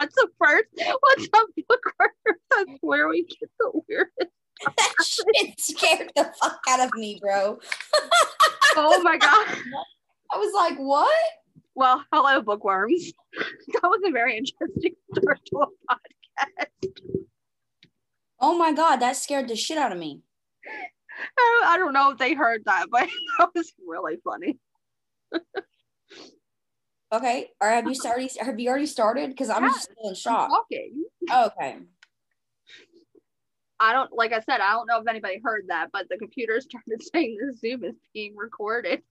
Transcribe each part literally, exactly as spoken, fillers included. That's the first. What's up, Booker? That's where we get the weirdest. That shit scared the fuck out of me, bro. Oh my god! I was like, what? Well, hello, bookworms. That was a very interesting start to a podcast. Oh my god, that scared the shit out of me. I, I don't know if they heard that, but that was really funny. Okay, or have you started? Have you already started? Because I'm yeah, just still in shock. I'm talking. Okay. I don't, like I said, I don't know if anybody heard that, but the computer started saying this Zoom is being recorded.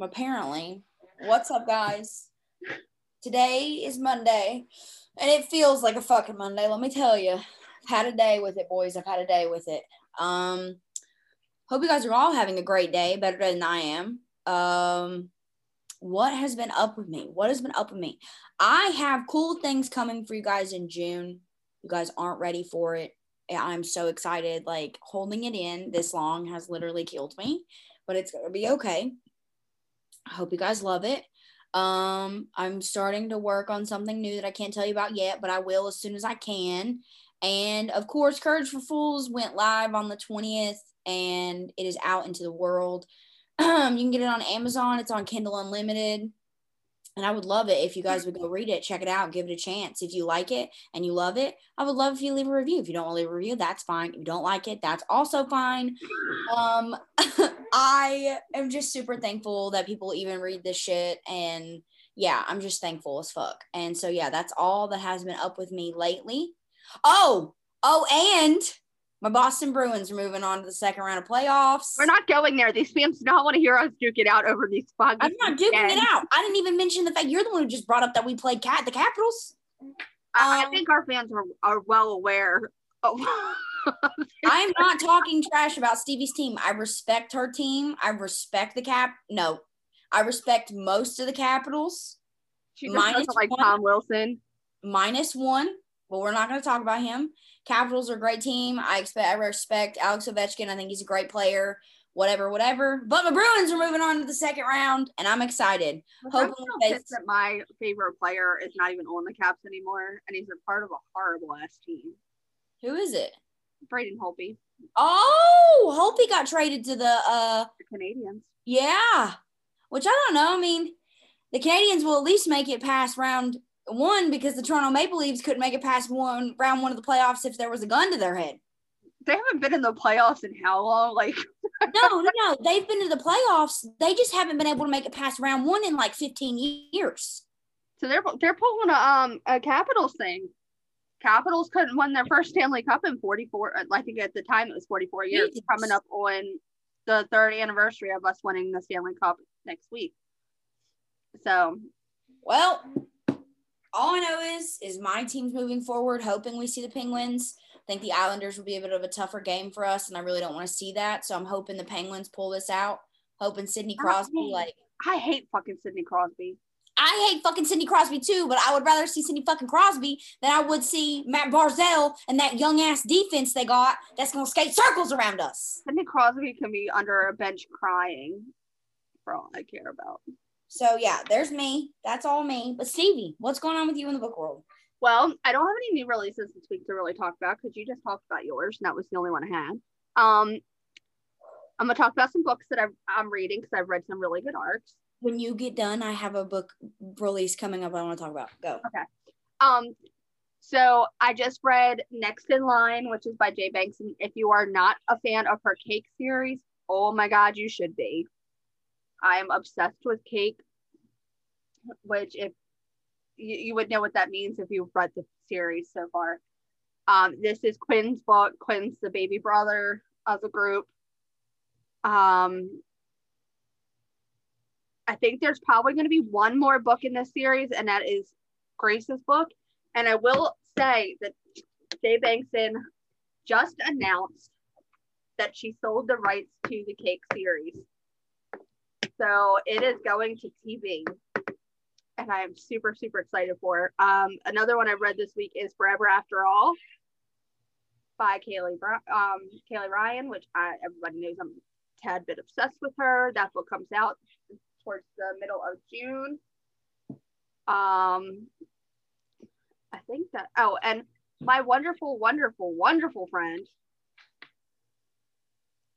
Apparently. What's up, guys? Today is Monday, and it feels like a fucking Monday, let me tell you. I've had a day with it, boys. I've had a day with it. Um, hope you guys are all having a great day, better than I am. Um, what has been up with me? What has been up with me? I have cool things coming for you guys in June. You guys aren't ready for it. I'm so excited. Like, holding it in this long has literally killed me, but it's gonna be okay. I hope you guys love it. um I'm starting to work on something new that I can't tell you about yet, but I will as soon as I can. And of course, Courage for Fools went live on the twentieth, and it is out into the world. You can get it on Amazon. It's on Kindle Unlimited. And I would love it if you guys would go read it, check it out, give it a chance. If you like it and you love it, I would love if you leave a review. If you don't leave a review, that's fine. If you don't like it, that's also fine. Um, I am just super thankful that people even read this shit. And yeah, I'm just thankful as fuck. And so, yeah, that's all that has been up with me lately. Oh, oh, and my Boston Bruins are moving on to the second round of playoffs. We're not going there. These fans do not want to hear us duke it out over these podcasts. I'm not duking again. it out. I didn't even mention the fact you're the one who just brought up that we played Cat the Capitals. I, um, I think our fans are, are well aware. Of- I'm not talking trash about Stevie's team. I respect her team. I respect the Cap. No, I respect most of the Capitals. She just minus doesn't like one, Tom Wilson. Minus one. But we're not going to talk about him. Capitals are a great team. I expect, I respect Alex Ovechkin. I think he's a great player. Whatever, whatever. But my Bruins are moving on to the second round, and I'm excited. Hoping that my favorite player is not even on the Caps anymore, and he's a part of a horrible ass team. Who is it? Braden Holtby. Oh, Holtby got traded to the uh the Canadians. Yeah, which I don't know. I mean, the Canadians will at least make it past round one, because the Toronto Maple Leafs couldn't make it past one round one of the playoffs if there was a gun to their head. They haven't been in the playoffs in how long? Like no, no, no. They've been in the playoffs. They just haven't been able to make it past round one in like fifteen years. So they're they're pulling a um a Capitals thing. Capitals couldn't win their first Stanley Cup in forty-four. I think at the time it was forty-four years. Jesus. Coming up on the third anniversary of us winning the Stanley Cup next week. So, well. All I know is, is my team's moving forward, hoping we see the Penguins. I think the Islanders will be a bit of a tougher game for us, and I really don't want to see that. So I'm hoping the Penguins pull this out. Hoping Sidney Crosby, I hate, like I hate fucking Sidney Crosby. I hate fucking Sidney Crosby too, but I would rather see Sidney fucking Crosby than I would see Matt Barzal and that young ass defense they got that's gonna skate circles around us. Sidney Crosby can be under a bench crying for all I care about. So, yeah, there's me. That's all me. But, Stevie, what's going on with you in the book world? Well, I don't have any new releases this week to really talk about because you just talked about yours, and that was the only one I had. Um, I'm going to talk about some books that I've, I'm reading because I've read some really good arcs. When you get done, I have a book release coming up I want to talk about. Go. Okay. Um, so, I just read Next in Line, which is by J. Bengtsson. If you are not a fan of her Cake series, oh, my God, you should be. I am obsessed with Cake, which if you, you would know what that means if you've read the series so far. Um, this is Quinn's book. Quinn's the baby brother of the group. Um, I think there's probably going to be one more book in this series, and that is Grace's book. And I will say that J. Bengtsson just announced that she sold the rights to the Cake series. So it is going to T V, and I am super, super excited for it. Um, another one I read this week is Forever After All by Kaylee, um, Kaylee Ryan, which I, everybody knows I'm a tad bit obsessed with her. That book comes out towards the middle of June. Um, I think that, oh, and my wonderful, wonderful, wonderful friend,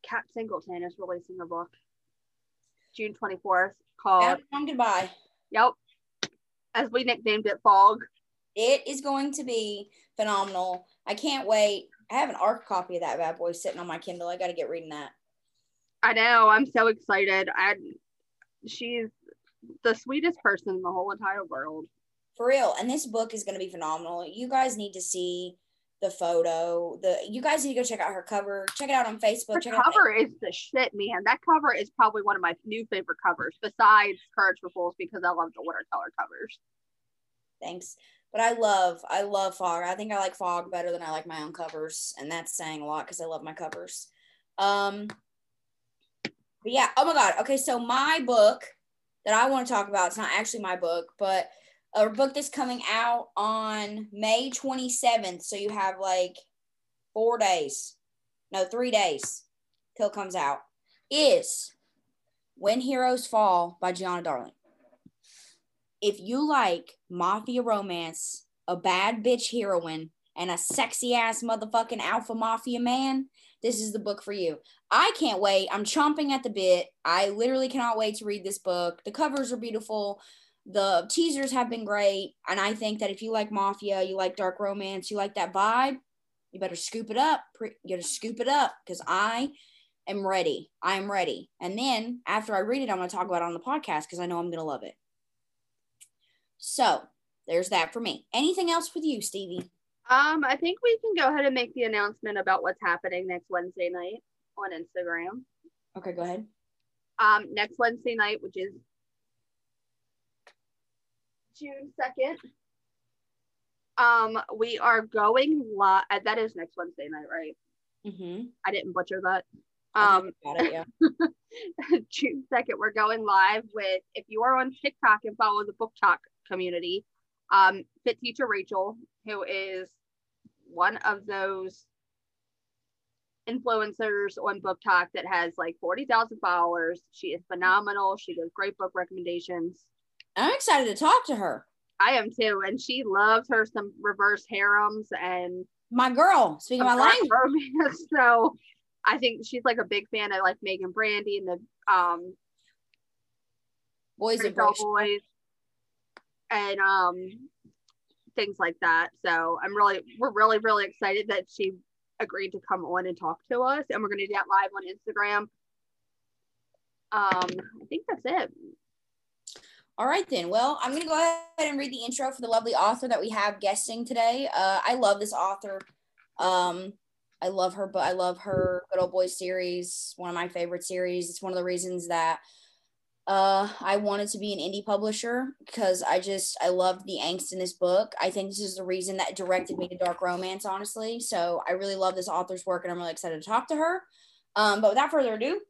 Kat Singleton, is releasing a book June twenty-fourth called Downtown Goodbye. Yep. As we nicknamed it, Fog. It is going to be phenomenal. I can't wait. I have an A R C copy of that bad boy sitting on my Kindle. I got to get reading that. I know. I'm so excited. I, she's the sweetest person in the whole entire world. For real. And this book is going to be phenomenal. You guys need to see the photo. The You guys need to go check out her cover. Check it out on Facebook. Her check cover out is the shit, man. That cover is probably one of my new favorite covers besides Courage for Fools, because I love the watercolor covers. Thanks. But I love, I love Fog. I think I like Fog better than I like my own covers. And that's saying a lot because I love my covers. Um, but yeah. Oh my God. Okay. So my book that I want to talk about, it's not actually my book, but a book that's coming out on May twenty-seventh. So you have like four days, no, three days till it comes out, is When Heroes Fall by Gianna Darling. If you like mafia romance, a bad bitch heroine, and a sexy ass motherfucking alpha mafia man, this is the book for you. I can't wait. I'm chomping at the bit. I literally cannot wait to read this book. The covers are beautiful. The teasers have been great. And I think that if you like mafia, you like dark romance, you like that vibe, you better scoop it up. You better scoop it up because I am ready. I am ready. And then after I read it, I'm going to talk about it on the podcast because I know I'm going to love it. So there's that for me. Anything else with you, Stevie? Um, I think we can go ahead and make the announcement about what's happening next Wednesday night on Instagram. Okay, go ahead. Um, next Wednesday night, which is June second. Um, we are going live. That is next Wednesday night, right? Mm-hmm. I didn't butcher that. Um, got it, yeah. June second, we're going live with, if you are on TikTok and follow the BookTok community, um fit teacher Rachel, who is one of those influencers on BookTok that has like forty thousand followers. She is phenomenal. She does great book recommendations. I'm excited to talk to her. I am too, and she loves her some reverse harems and my girl speaking my language romance. So I think she's like a big fan of like Megan Brandy and the um boys and boys and um things like that. So I'm really we're really really excited that she agreed to come on and talk to us, and we're going to do that live on Instagram. um I think that's it. All right then, well, I'm gonna go ahead and read the intro for the lovely author that we have guesting today. uh I love this author. um I love her, but I love her Good Old Boys series, one of my favorite series. It's one of the reasons that Uh, I wanted to be an indie publisher, because I just, I loved the angst in this book. I think this is the reason that directed me to dark romance, honestly. So I really love this author's work, and I'm really excited to talk to her. Um, but without further ado,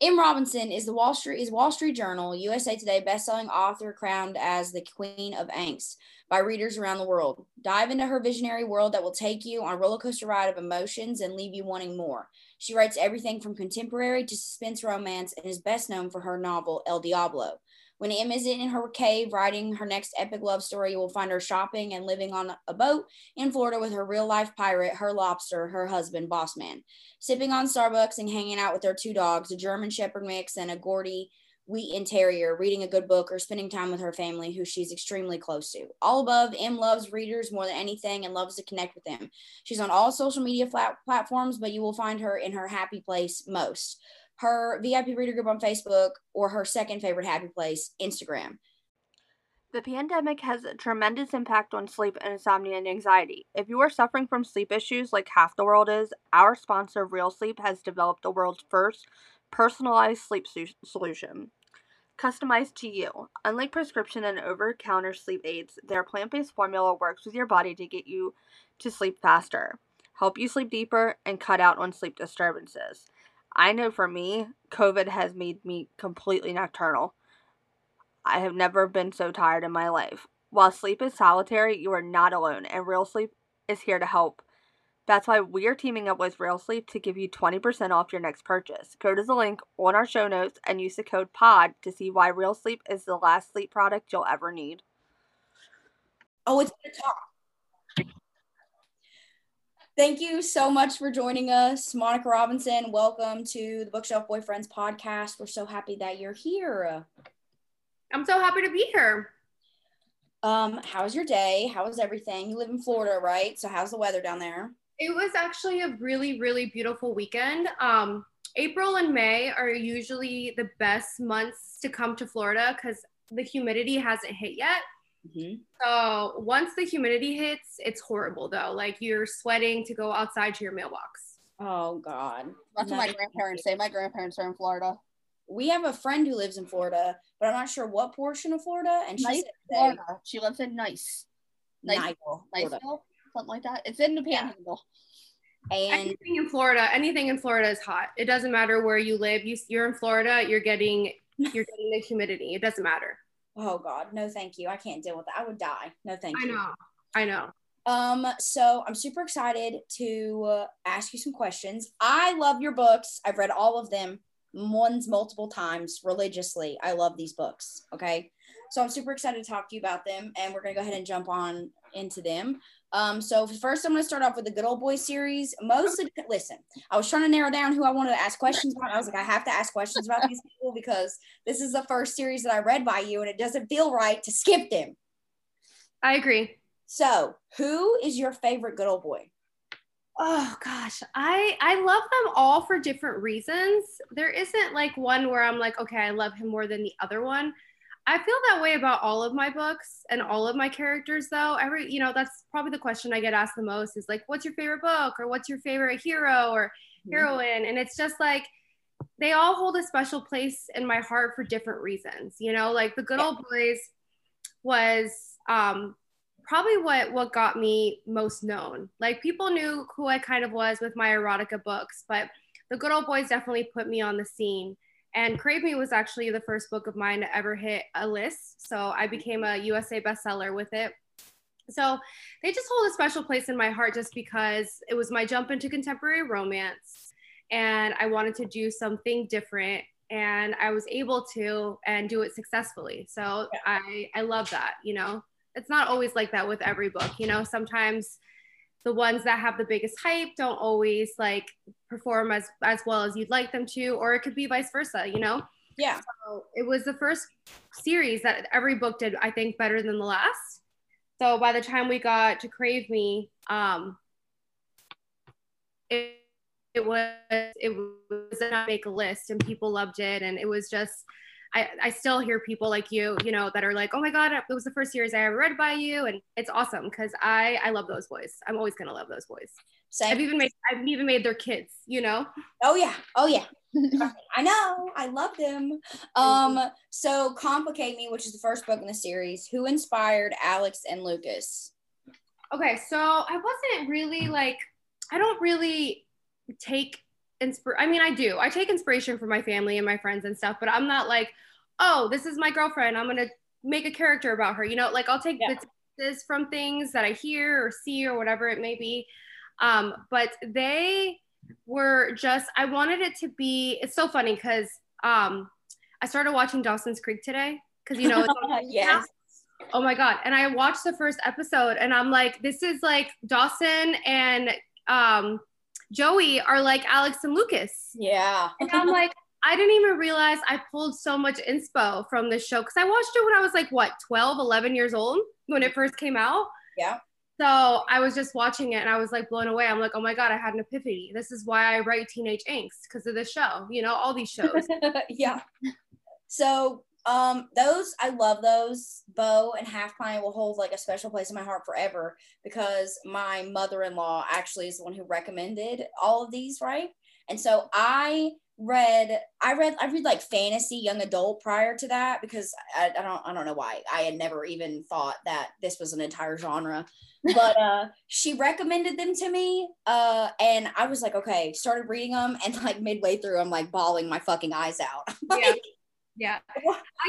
M. Robinson is the Wall Street, is Wall Street Journal, U S A Today bestselling author, crowned as the Queen of Angst by readers around the world. Dive into her visionary world that will take you on a roller coaster ride of emotions and leave you wanting more. She writes everything from contemporary to suspense romance and is best known for her novel, El Diablo. When Em isn't in her cave writing her next epic love story, you will find her shopping and living on a boat in Florida with her real-life pirate, her lobster, her husband, Boss Man, sipping on Starbucks and hanging out with their two dogs, a German Shepherd mix and a Gordy Wheat Interior, reading a good book, or spending time with her family, who she's extremely close to. All above, Em loves readers more than anything and loves to connect with them. She's on all social media flat platforms, but you will find her in her happy place most. Her V I P reader group on Facebook, or her second favorite happy place, Instagram. The pandemic has a tremendous impact on sleep, insomnia, and anxiety. If you are suffering from sleep issues like half the world is, our sponsor, Real Sleep, has developed the world's first personalized sleep su- solution. Customized to you. Unlike prescription and over-the-counter sleep aids, their plant-based formula works with your body to get you to sleep faster, help you sleep deeper, and cut out on sleep disturbances. I know for me, COVID has made me completely nocturnal. I have never been so tired in my life. While sleep is solitary, you are not alone, and Real Sleep is here to help. That's why we are teaming up with Real Sleep to give you twenty percent off your next purchase. Go to the link on our show notes and use the code POD to see why Real Sleep is the last sleep product you'll ever need. Oh, it's at the top. Thank you so much for joining us. Monica Robinson, welcome to the Bookshelf Boyfriends podcast. We're so happy that you're here. I'm so happy to be here. Um, how's your day? How was everything? You live in Florida, right? So how's the weather down there? It was actually a really, really beautiful weekend. Um, April and May are usually the best months to come to Florida because the humidity hasn't hit yet. Mm-hmm. So once the humidity hits, it's horrible though. Like you're sweating to go outside to your mailbox. Oh God. That's what my grandparents say. My grandparents are in Florida. We have a friend who lives in Florida, but I'm not sure what portion of Florida. And she's in Florida. She lives in Nice. Nice. Nice. Something like that. It's in the Panhandle. And anything in Florida, anything in Florida is hot. It doesn't matter where you live. You, you're in Florida, you're getting you're getting the humidity. It doesn't matter. Oh God, no thank you. I can't deal with that. I would die. No thank you. I know. I know. Um, so I'm super excited to uh, ask you some questions. I love your books. I've read all of them once multiple times religiously. I love these books. Okay. So I'm super excited to talk to you about them, and we're gonna go ahead and jump on into them. Um, so first I'm going to start off with the Good Old Boys series. Mostly, listen, I was trying to narrow down who I wanted to ask questions about. I was like, I have to ask questions about these people because this is the first series that I read by you and it doesn't feel right to skip them. I agree. So who is your favorite Good Old Boy? Oh gosh, I, I love them all for different reasons. There isn't like one where I'm like, okay, I love him more than the other one. I feel that way about all of my books and all of my characters though. I re- you know, that's probably the question I get asked the most is like, what's your favorite book? Or what's your favorite hero or heroine? Mm-hmm. And it's just like, they all hold a special place in my heart for different reasons. You know, like the Good yeah. Old Boys was um, probably what, what got me most known. Like people knew who I kind of was with my erotica books, but the Good Old Boys definitely put me on the scene. And Crave Me was actually the first book of mine to ever hit a list. So I became a U S A bestseller with it. So they just hold a special place in my heart just because it was my jump into contemporary romance. And I wanted to do something different. And I was able to and do it successfully. So yeah. I, I love that, you know. It's not always like that with every book, you know. Sometimes the ones that have the biggest hype don't always like perform as, as well as you'd like them to, or it could be vice versa, you know? Yeah. So it was the first series that every book did, I think, better than the last. So by the time we got to Crave Me, um, it, it was, it was a make a list and people loved it. And it was just, I, I still hear people like you, you know, that are like, oh my God, it was the first series I ever read by you. And it's awesome because I, I love those boys. I'm always going to love those boys. Same. I've even made, I've even made their kids, you know? Oh yeah. Oh yeah. I know. I love them. Um, so Complicate Me, which is the first book in the series, who inspired Alex and Lucas? Okay. So I wasn't really like, I don't really take Inspir- I mean, I do. I take inspiration from my family and my friends and stuff, but I'm not like, oh, this is my girlfriend. I'm going to make a character about her. You know, like I'll take yeah. bits from things that I hear or see or whatever it may be. Um, but they were just, I wanted it to be, it's so funny because um, I started watching Dawson's Creek today because, you know, it's on yes. Oh my God. And I watched the first episode and I'm like, this is like Dawson and um Joey are like Alex and Lucas. Yeah. And I'm like, I didn't even realize I pulled so much inspo from this show because I watched it when I was like, what, twelve, eleven years old when it first came out. Yeah. So I was just watching it and I was like blown away. I'm like, oh my God, I had an epiphany. This is why I write teenage angst because of this show, you know, all these shows. Yeah. So um, those, I love those. Bo and Half Pine will hold like a special place in my heart forever because my mother-in-law actually is the one who recommended all of these, right? And so I read, I read, I read like fantasy young adult prior to that because I, I don't, I don't know why I had never even thought that this was an entire genre, but uh, she recommended them to me. Uh, and I was like, okay, started reading them and like midway through, I'm like bawling my fucking eyes out. Like, yeah. Yeah, I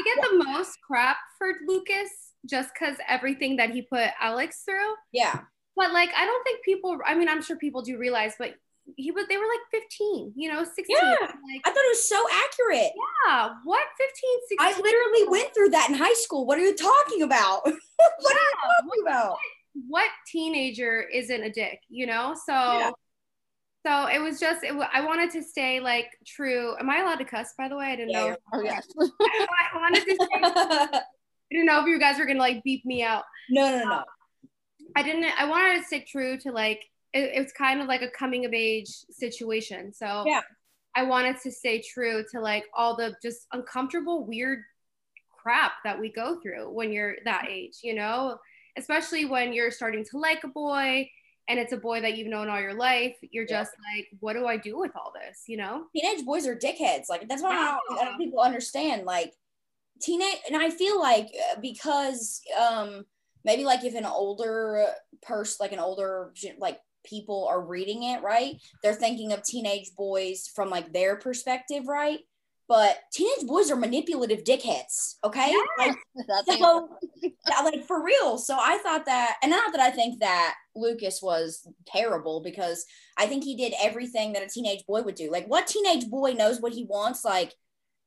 get the most crap for Lucas just because everything that he put Alex through. Yeah. But like, I don't think people, I mean, I'm sure people do realize, but he was, they were like fifteen, you know, sixteen. Yeah, like, I thought it was so accurate. Yeah, what, fifteen, sixteen? I literally went through that in high school. What are you talking about? What are you talking about? What teenager isn't a dick, you know? So yeah. So it was just, it, I wanted to stay like true. Am I allowed to cuss, by the way? I didn't yeah, know. Oh, yeah. I, I wanted to stay, I didn't know if you guys were going to like beep me out. No, no, no. Um, I didn't, I wanted to stick true to like, it, it was kind of like a coming of age situation. So yeah. I wanted to stay true to like all the just uncomfortable, weird crap that we go through when you're that age, you know, especially when you're starting to like a boy. And it's a boy that you've known all your life. You're just yeah. like, what do I do with all this? You know, teenage boys are dickheads. Like that's why yeah. I, don't, I don't people understand. Like teenage, and I feel like because um, maybe like if an older person, like an older like people are reading it, right? They're thinking of teenage boys from like their perspective, right? But teenage boys are manipulative dickheads, okay? Yes. Like, so, like, for real. So I thought that, and not that I think that Lucas was terrible, because I think he did everything that a teenage boy would do. Like, what teenage boy knows what he wants? Like,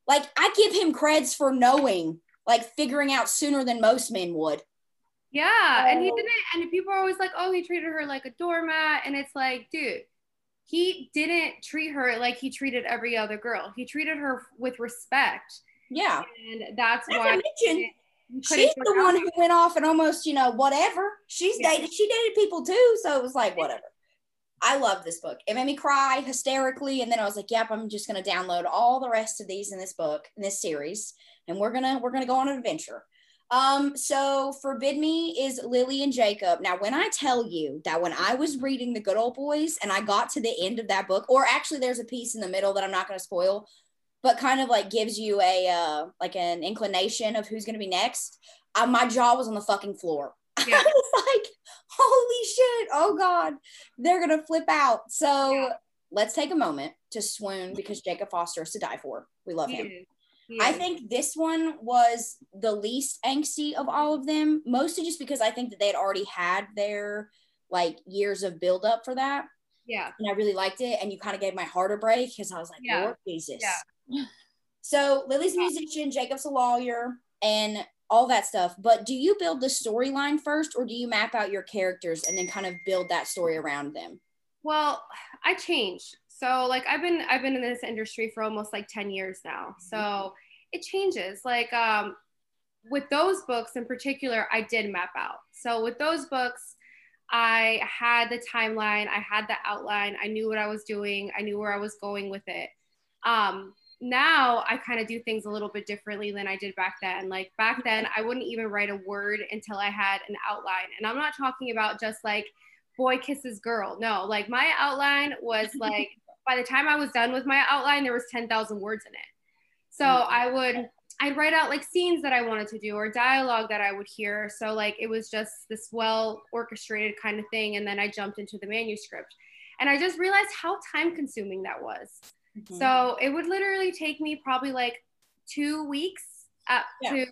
like I give him creds for knowing, like, figuring out sooner than most men would. Yeah, so, and he didn't, and people are always like, oh, he treated her like a doormat, and it's like, dude. He didn't treat her like he treated every other girl. He treated her with respect. Yeah. And that's As why I mentioned, she's the one who went off and almost, you know, whatever. She's yeah. dated, she dated people too. So it was like, whatever. I love this book. It made me cry hysterically. And then I was like, yep, I'm just going to download all the rest of these in this book, in this series. And we're going to, we're going to go on an adventure. Um, so Forbid Me is Lily and Jacob. Now, when I tell you that when I was reading The Good Old Boys and I got to the end of that book, or actually there's a piece in the middle that I'm not going to spoil, but kind of like gives you a, uh, like an inclination of who's going to be next. Uh, my jaw was on the fucking floor. Yeah. I was like, holy shit. Oh God, they're going to flip out. So yeah. let's take a moment to swoon because Jacob Foster is to die for. We love him. Mm-hmm. Yeah. I think this one was the least angsty of all of them, mostly just because I think that they had already had their like years of build up for that. Yeah. And I really liked it. And you kind of gave my heart a break because I was like, yeah. Lord Jesus. Yeah. So Lily's a musician, Jacob's a lawyer, and all that stuff. But do you build the storyline first, or do you map out your characters and then kind of build that story around them? Well, I changed. So like I've been I've been in this industry for almost like ten years now. So it changes. Like um, with those books in particular, I did map out. So with those books, I had the timeline, I had the outline, I knew what I was doing, I knew where I was going with it. Um, now I kind of do things a little bit differently than I did back then. Like back then, I wouldn't even write a word until I had an outline. And I'm not talking about just like boy kisses girl. No, like my outline was like by the time I was done with my outline, there was ten thousand words in it. So mm-hmm. I would, I'd write out like scenes that I wanted to do or dialogue that I would hear. So like, it was just this well orchestrated kind of thing. And then I jumped into the manuscript and I just realized how time consuming that was. Mm-hmm. So it would literally take me probably like two weeks up yeah. to,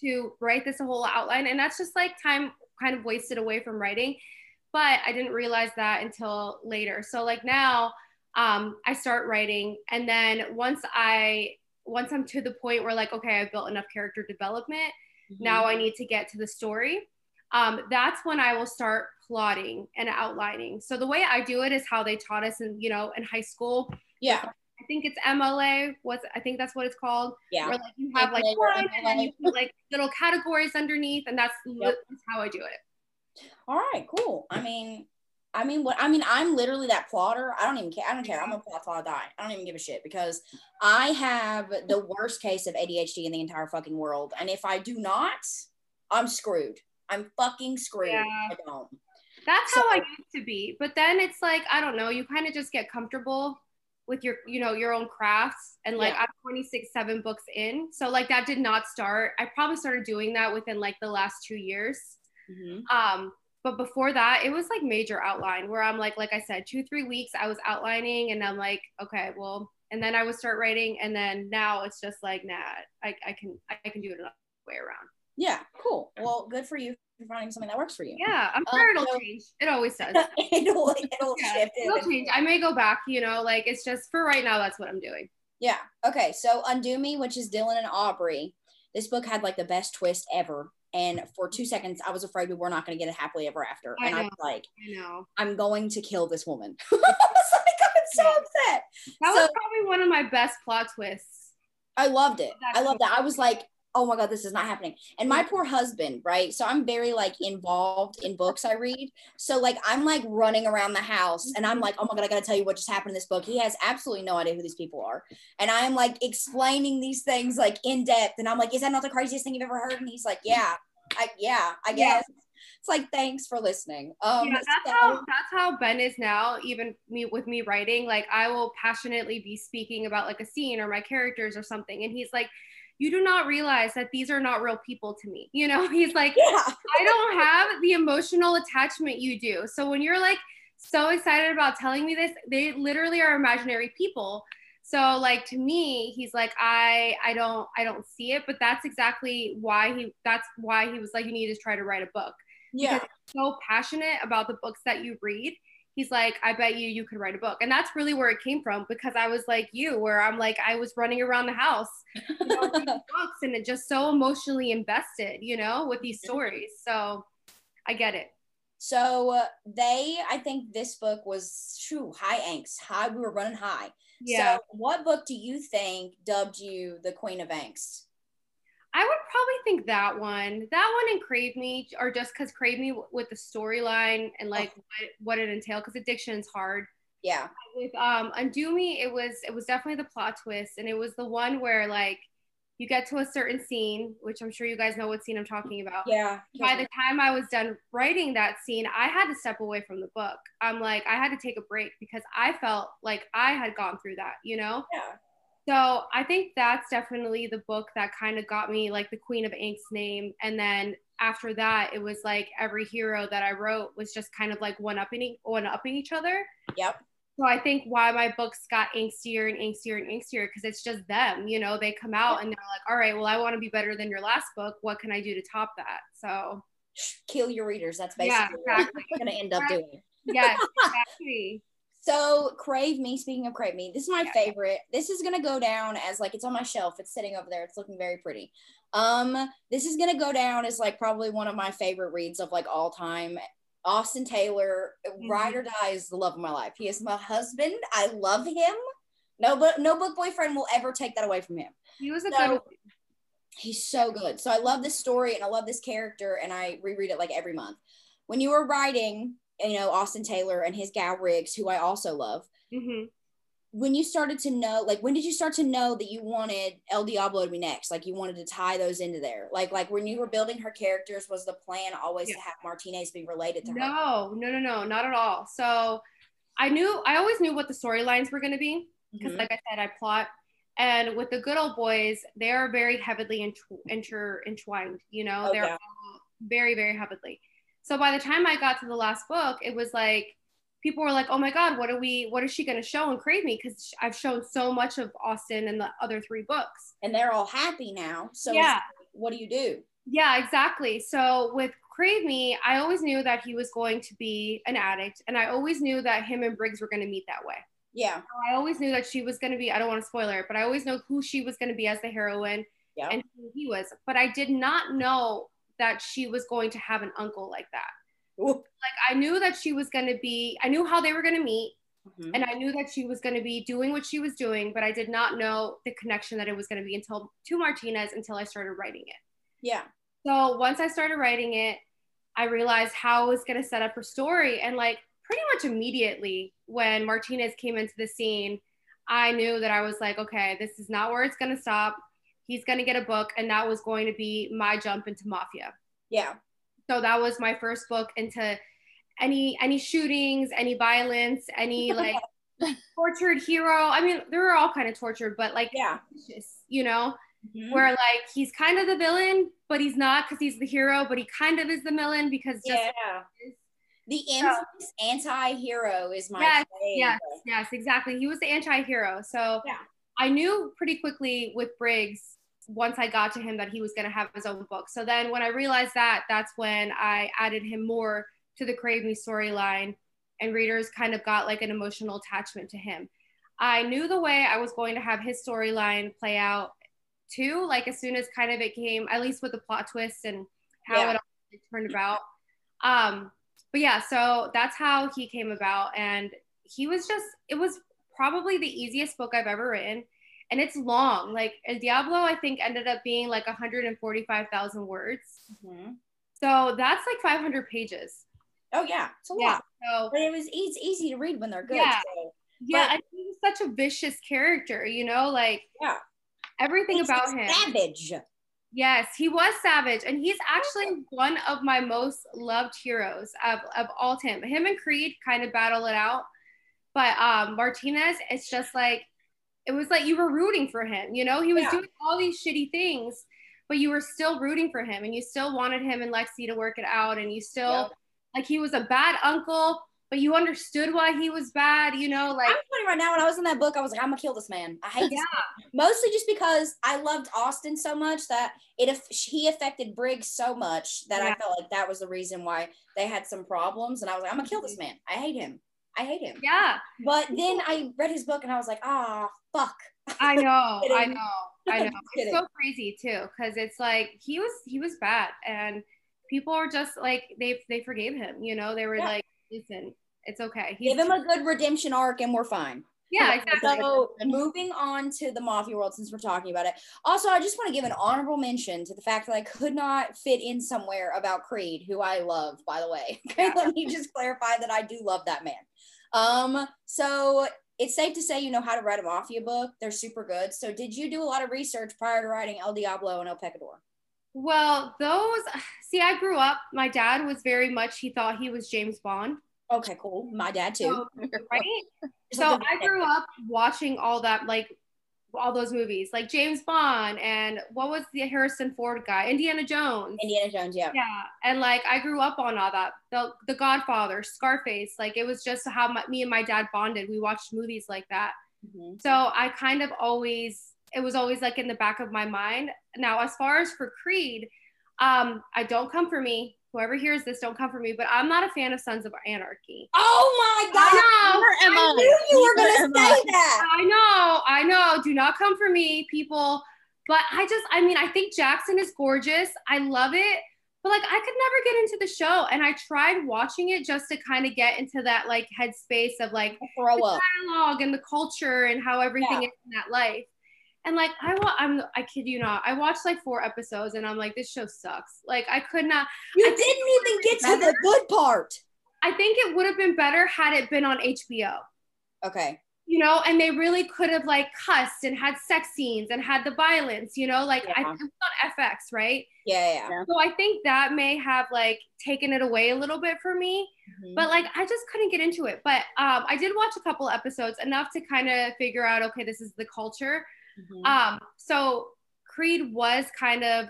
to write this whole outline. And that's just like time kind of wasted away from writing. But I didn't realize that until later. So like now, Um, I start writing, and then once I, once I'm to the point where like, okay, I've built enough character development, mm-hmm. now I need to get to the story. Um, that's when I will start plotting and outlining. So the way I do it is how they taught us in, you know, in high school. Yeah. I think it's M L A. What's I think that's what it's called. Yeah. Where like you have like, M L A, and then you put, like little categories underneath, and that's yep. how I do it. All right, cool. I mean. I mean, what I mean, I'm literally that plotter. I don't even care. I don't care. I'm gonna plot till I die. I don't even give a shit because I have the worst case of A D H D in the entire fucking world. And if I do not, I'm screwed. I'm fucking screwed. Yeah. I don't. That's so, how I used to be. But then it's like, I don't know, you kind of just get comfortable with your, you know, your own crafts. And like, yeah. I'm twenty-six, seven books in. So like that did not start. I probably started doing that within like the last two years. Mm-hmm. Um, But before that, it was like major outline where I'm like, like I said, two, three weeks I was outlining and I'm like, okay, well, and then I would start writing. And then now it's just like, nah, I, I can, I can do it another way around. Yeah. Cool. Well, good for you for finding something that works for you. Yeah. I'm sure um, it'll so, change. It always does. it'll it'll, yeah, shift it'll change. I may go back, you know, like it's just for right now, that's what I'm doing. Yeah. Okay. So Undo Me, which is Dylan and Aubrey. this book had like the best twist ever. And for two seconds, I was afraid we were not going to get a happily ever after. I and know, I was like, I know. I'm going to kill this woman. I was like, I'm so upset. That so, was probably one of my best plot twists. I loved it. That's I loved cool. that. I was like, oh my God, this is not happening. And my poor husband, right? So I'm very like involved in books I read. So like, I'm like running around the house and I'm like, oh my God, I gotta tell you what just happened in this book. He has absolutely no idea who these people are. And I'm like explaining these things like in depth. And I'm like, is that not the craziest thing you've ever heard? And he's like, yeah, I, yeah, I guess. Yeah. It's like, thanks for listening. Um, yeah, that's, so- how, that's how Ben is now, even me with me writing. Like I will passionately be speaking about like a scene or my characters or something. And he's like, you do not realize that these are not real people to me. You know, he's like, yeah. I don't have the emotional attachment you do. So when you're like so excited about telling me this, they literally are imaginary people. So like, to me, he's like, I, I don't, I don't see it, but that's exactly why he, that's why he was like, you need to try to write a book. Yeah. Because he's so passionate about the books that you read. He's like, I bet you, you could write a book. And that's really where it came from, because I was like you, where I'm like, I was running around the house, you know, reading books, and it just so emotionally invested, you know, with these stories. So I get it. So uh, they, I think this book was true, high angst, high, we were running high. Yeah. So what book do you think dubbed you the Queen of Angst? I would probably think that one, that one and Crave Me, or just because Crave Me w- with the storyline and like oh. what, what it entailed, because addiction is hard. Yeah. With um, Undo Me, it was, it was definitely the plot twist. And it was the one where like you get to a certain scene, which I'm sure you guys know what scene I'm talking about. Yeah. By yeah. the time I was done writing that scene, I had to step away from the book. I'm like, I had to take a break because I felt like I had gone through that, you know? Yeah. So I think that's definitely the book that kind of got me like the Queen of Angst name. And then after that, it was like every hero that I wrote was just kind of like one upping one upping each other. Yep. So I think why my books got angstier and angstier and angstier, because it's just them, you know, they come out and they're like, all right, well, I want to be better than your last book. What can I do to top that? So kill your readers. That's basically yeah, exactly. what you're going to end up doing. Yes, exactly. So Crave Me, speaking of Crave Me, this is my yeah. favorite. This is going to go down as like, it's on my shelf. It's sitting over there. It's looking very pretty. Um, this is going to go down as like probably one of my favorite reads of like all time. Austin Taylor, mm-hmm. ride or die, is the love of my life. He is my husband. I love him. No, but no book boyfriend will ever take that away from him. He was a so, good He's so good. So I love this story and I love this character, and I reread it like every month. When you were writing, you know, Austin Taylor and his gal Briggs, who I also love. Mm-hmm. When you started to know, like, when did you start to know that you wanted El Diablo to be next? Like, you wanted to tie those into there. Like, like when you were building her characters, was the plan always yeah. to have Martinez be related to her? No, no, no, no, not at all. So I knew, I always knew what the storylines were going to be. Because mm-hmm. like I said, I plot. And with the Good Old Boys, they are very heavily entw- inter- entwined, you know, oh, they're yeah. very, very heavily. So by the time I got to the last book, it was like, people were like, oh my God, what are we, what is she going to show in Crave Me? Because I've shown so much of Austin in the other three books. And they're all happy now. So yeah. what do you do? Yeah, exactly. So with Crave Me, I always knew that he was going to be an addict. And I always knew that him and Briggs were going to meet that way. Yeah. So I always knew that she was going to be, I don't want to spoil her, but I always knew who she was going to be as the heroine yeah. and who he was. But I did not know that she was going to have an uncle like that. Ooh. Like I knew that she was going to be, I knew how they were going to meet mm-hmm. and I knew that she was going to be doing what she was doing, but I did not know the connection that it was going to be until to Martinez until I started writing it. Yeah. So once I started writing it, I realized how I was going to set up her story. And like pretty much immediately when Martinez came into the scene, I knew that I was like, okay, this is not where it's going to stop. He's going to get a book, and that was going to be my jump into mafia. Yeah. So that was my first book into any any shootings, any violence, any like tortured hero. I mean, they were all kind of tortured, but like, yeah, just, you know, mm-hmm. where like he's kind of the villain, but he's not because he's the hero, but he kind of is the villain because just yeah. the infamous so, anti-hero is my yes, favorite. Yes, yes, exactly. He was the anti-hero. So yeah. I knew pretty quickly with Briggs, once I got to him, that he was going to have his own book. So then when I realized that, that's when I added him more to the Crave Me storyline, and readers kind of got like an emotional attachment to him. I knew the way I was going to have his storyline play out too, like as soon as kind of it came, at least with the plot twist and how yeah. it all turned about. Um, but yeah, so that's how he came about. And he was just, it was probably the easiest book I've ever written. And it's long, like El Diablo, I think ended up being like one hundred forty-five thousand words. Mm-hmm. So that's like five hundred pages. Oh yeah, it's a yeah, lot. So, but it was it's easy to read when they're good. Yeah, so. yeah but, and he was such a vicious character, you know, like yeah, everything he's about him. Savage. Yes, he was savage, and he's actually one of my most loved heroes of of all time. Him and Creed kind of battle it out, but um, Martinez, it's just like it was like you were rooting for him. You know, he was yeah. doing all these shitty things, but you were still rooting for him, and you still wanted him and Lexi to work it out, and you still. Yeah. Like he was a bad uncle, but you understood why he was bad, you know, like. I'm funny right now, when I was in that book, I was like, I'm gonna kill this man. I hate this yeah. man. Mostly just because I loved Austin so much that it he affected Briggs so much that yeah. I felt like that was the reason why they had some problems. And I was like, I'm gonna kill this man. I hate him. I hate him. Yeah. But then I read his book and I was like, ah, fuck. I know, I know, I know. It's so crazy too, because it's like, he was, he was bad. And people are just like, they they forgave him, you know, they were yeah. like, listen, it's okay. He's- Give him a good redemption arc and we're fine. Yeah, exactly. So moving on to the mafia world, since we're talking about it. Also, I just want to give an honorable mention to the fact that I could not fit in somewhere about Creed, who I love, by the way. Okay, yeah. Let me just clarify that I do love that man. Um, so it's safe to say you know how to write a mafia book. They're super good. So did you do a lot of research prior to writing El Diablo and El Pecador? Well, those, see, I grew up, my dad was very much, he thought he was James Bond. Okay, cool. My dad too. So, right? So I grew up watching all that, like all those movies, like James Bond and what was the Harrison Ford guy? Indiana Jones. Indiana Jones, yeah. Yeah. And like, I grew up on all that. The, the Godfather, Scarface, like it was just how my, me and my dad bonded. We watched movies like that. Mm-hmm. So I kind of always... it was always like in the back of my mind. Now, as far as for Creed, um, I don't come for me. Whoever hears this, don't come for me. But I'm not a fan of Sons of Anarchy. Oh my God! I, know, I knew you were gonna say that. I know, I know. Do not come for me, people. But I just, I mean, I think Jackson is gorgeous. I love it. But like, I could never get into the show. And I tried watching it just to kind of get into that like headspace of like the dialogue and the culture and how everything yeah. is in that life. And like, I wa- I'm, I kid you not, I watched like four episodes and I'm like, this show sucks. Like I could not. You I didn't even get better. to the good part. I think it would have been better had it been on H B O. Okay. You know, and they really could have like cussed and had sex scenes and had the violence, you know, like yeah. I it was on F X, right? Yeah, yeah, yeah. So I think that may have like taken it away a little bit for me, mm-hmm. but like, I just couldn't get into it. But um, I did watch a couple episodes, enough to kind of figure out, okay, this is the culture. Mm-hmm. Um, so Creed was kind of,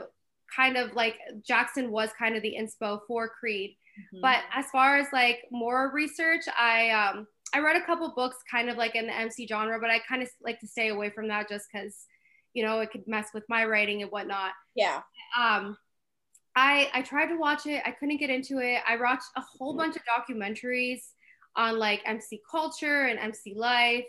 kind of like Jackson was kind of the inspo for Creed. Mm-hmm. But as far as like more research, I, um, I read a couple books kind of like in the M C genre, but I kind of like to stay away from that just cause, you know, it could mess with my writing and whatnot. Yeah. Um, I, I tried to watch it. I couldn't get into it. I watched a whole mm-hmm. bunch of documentaries on like M C culture and M C life.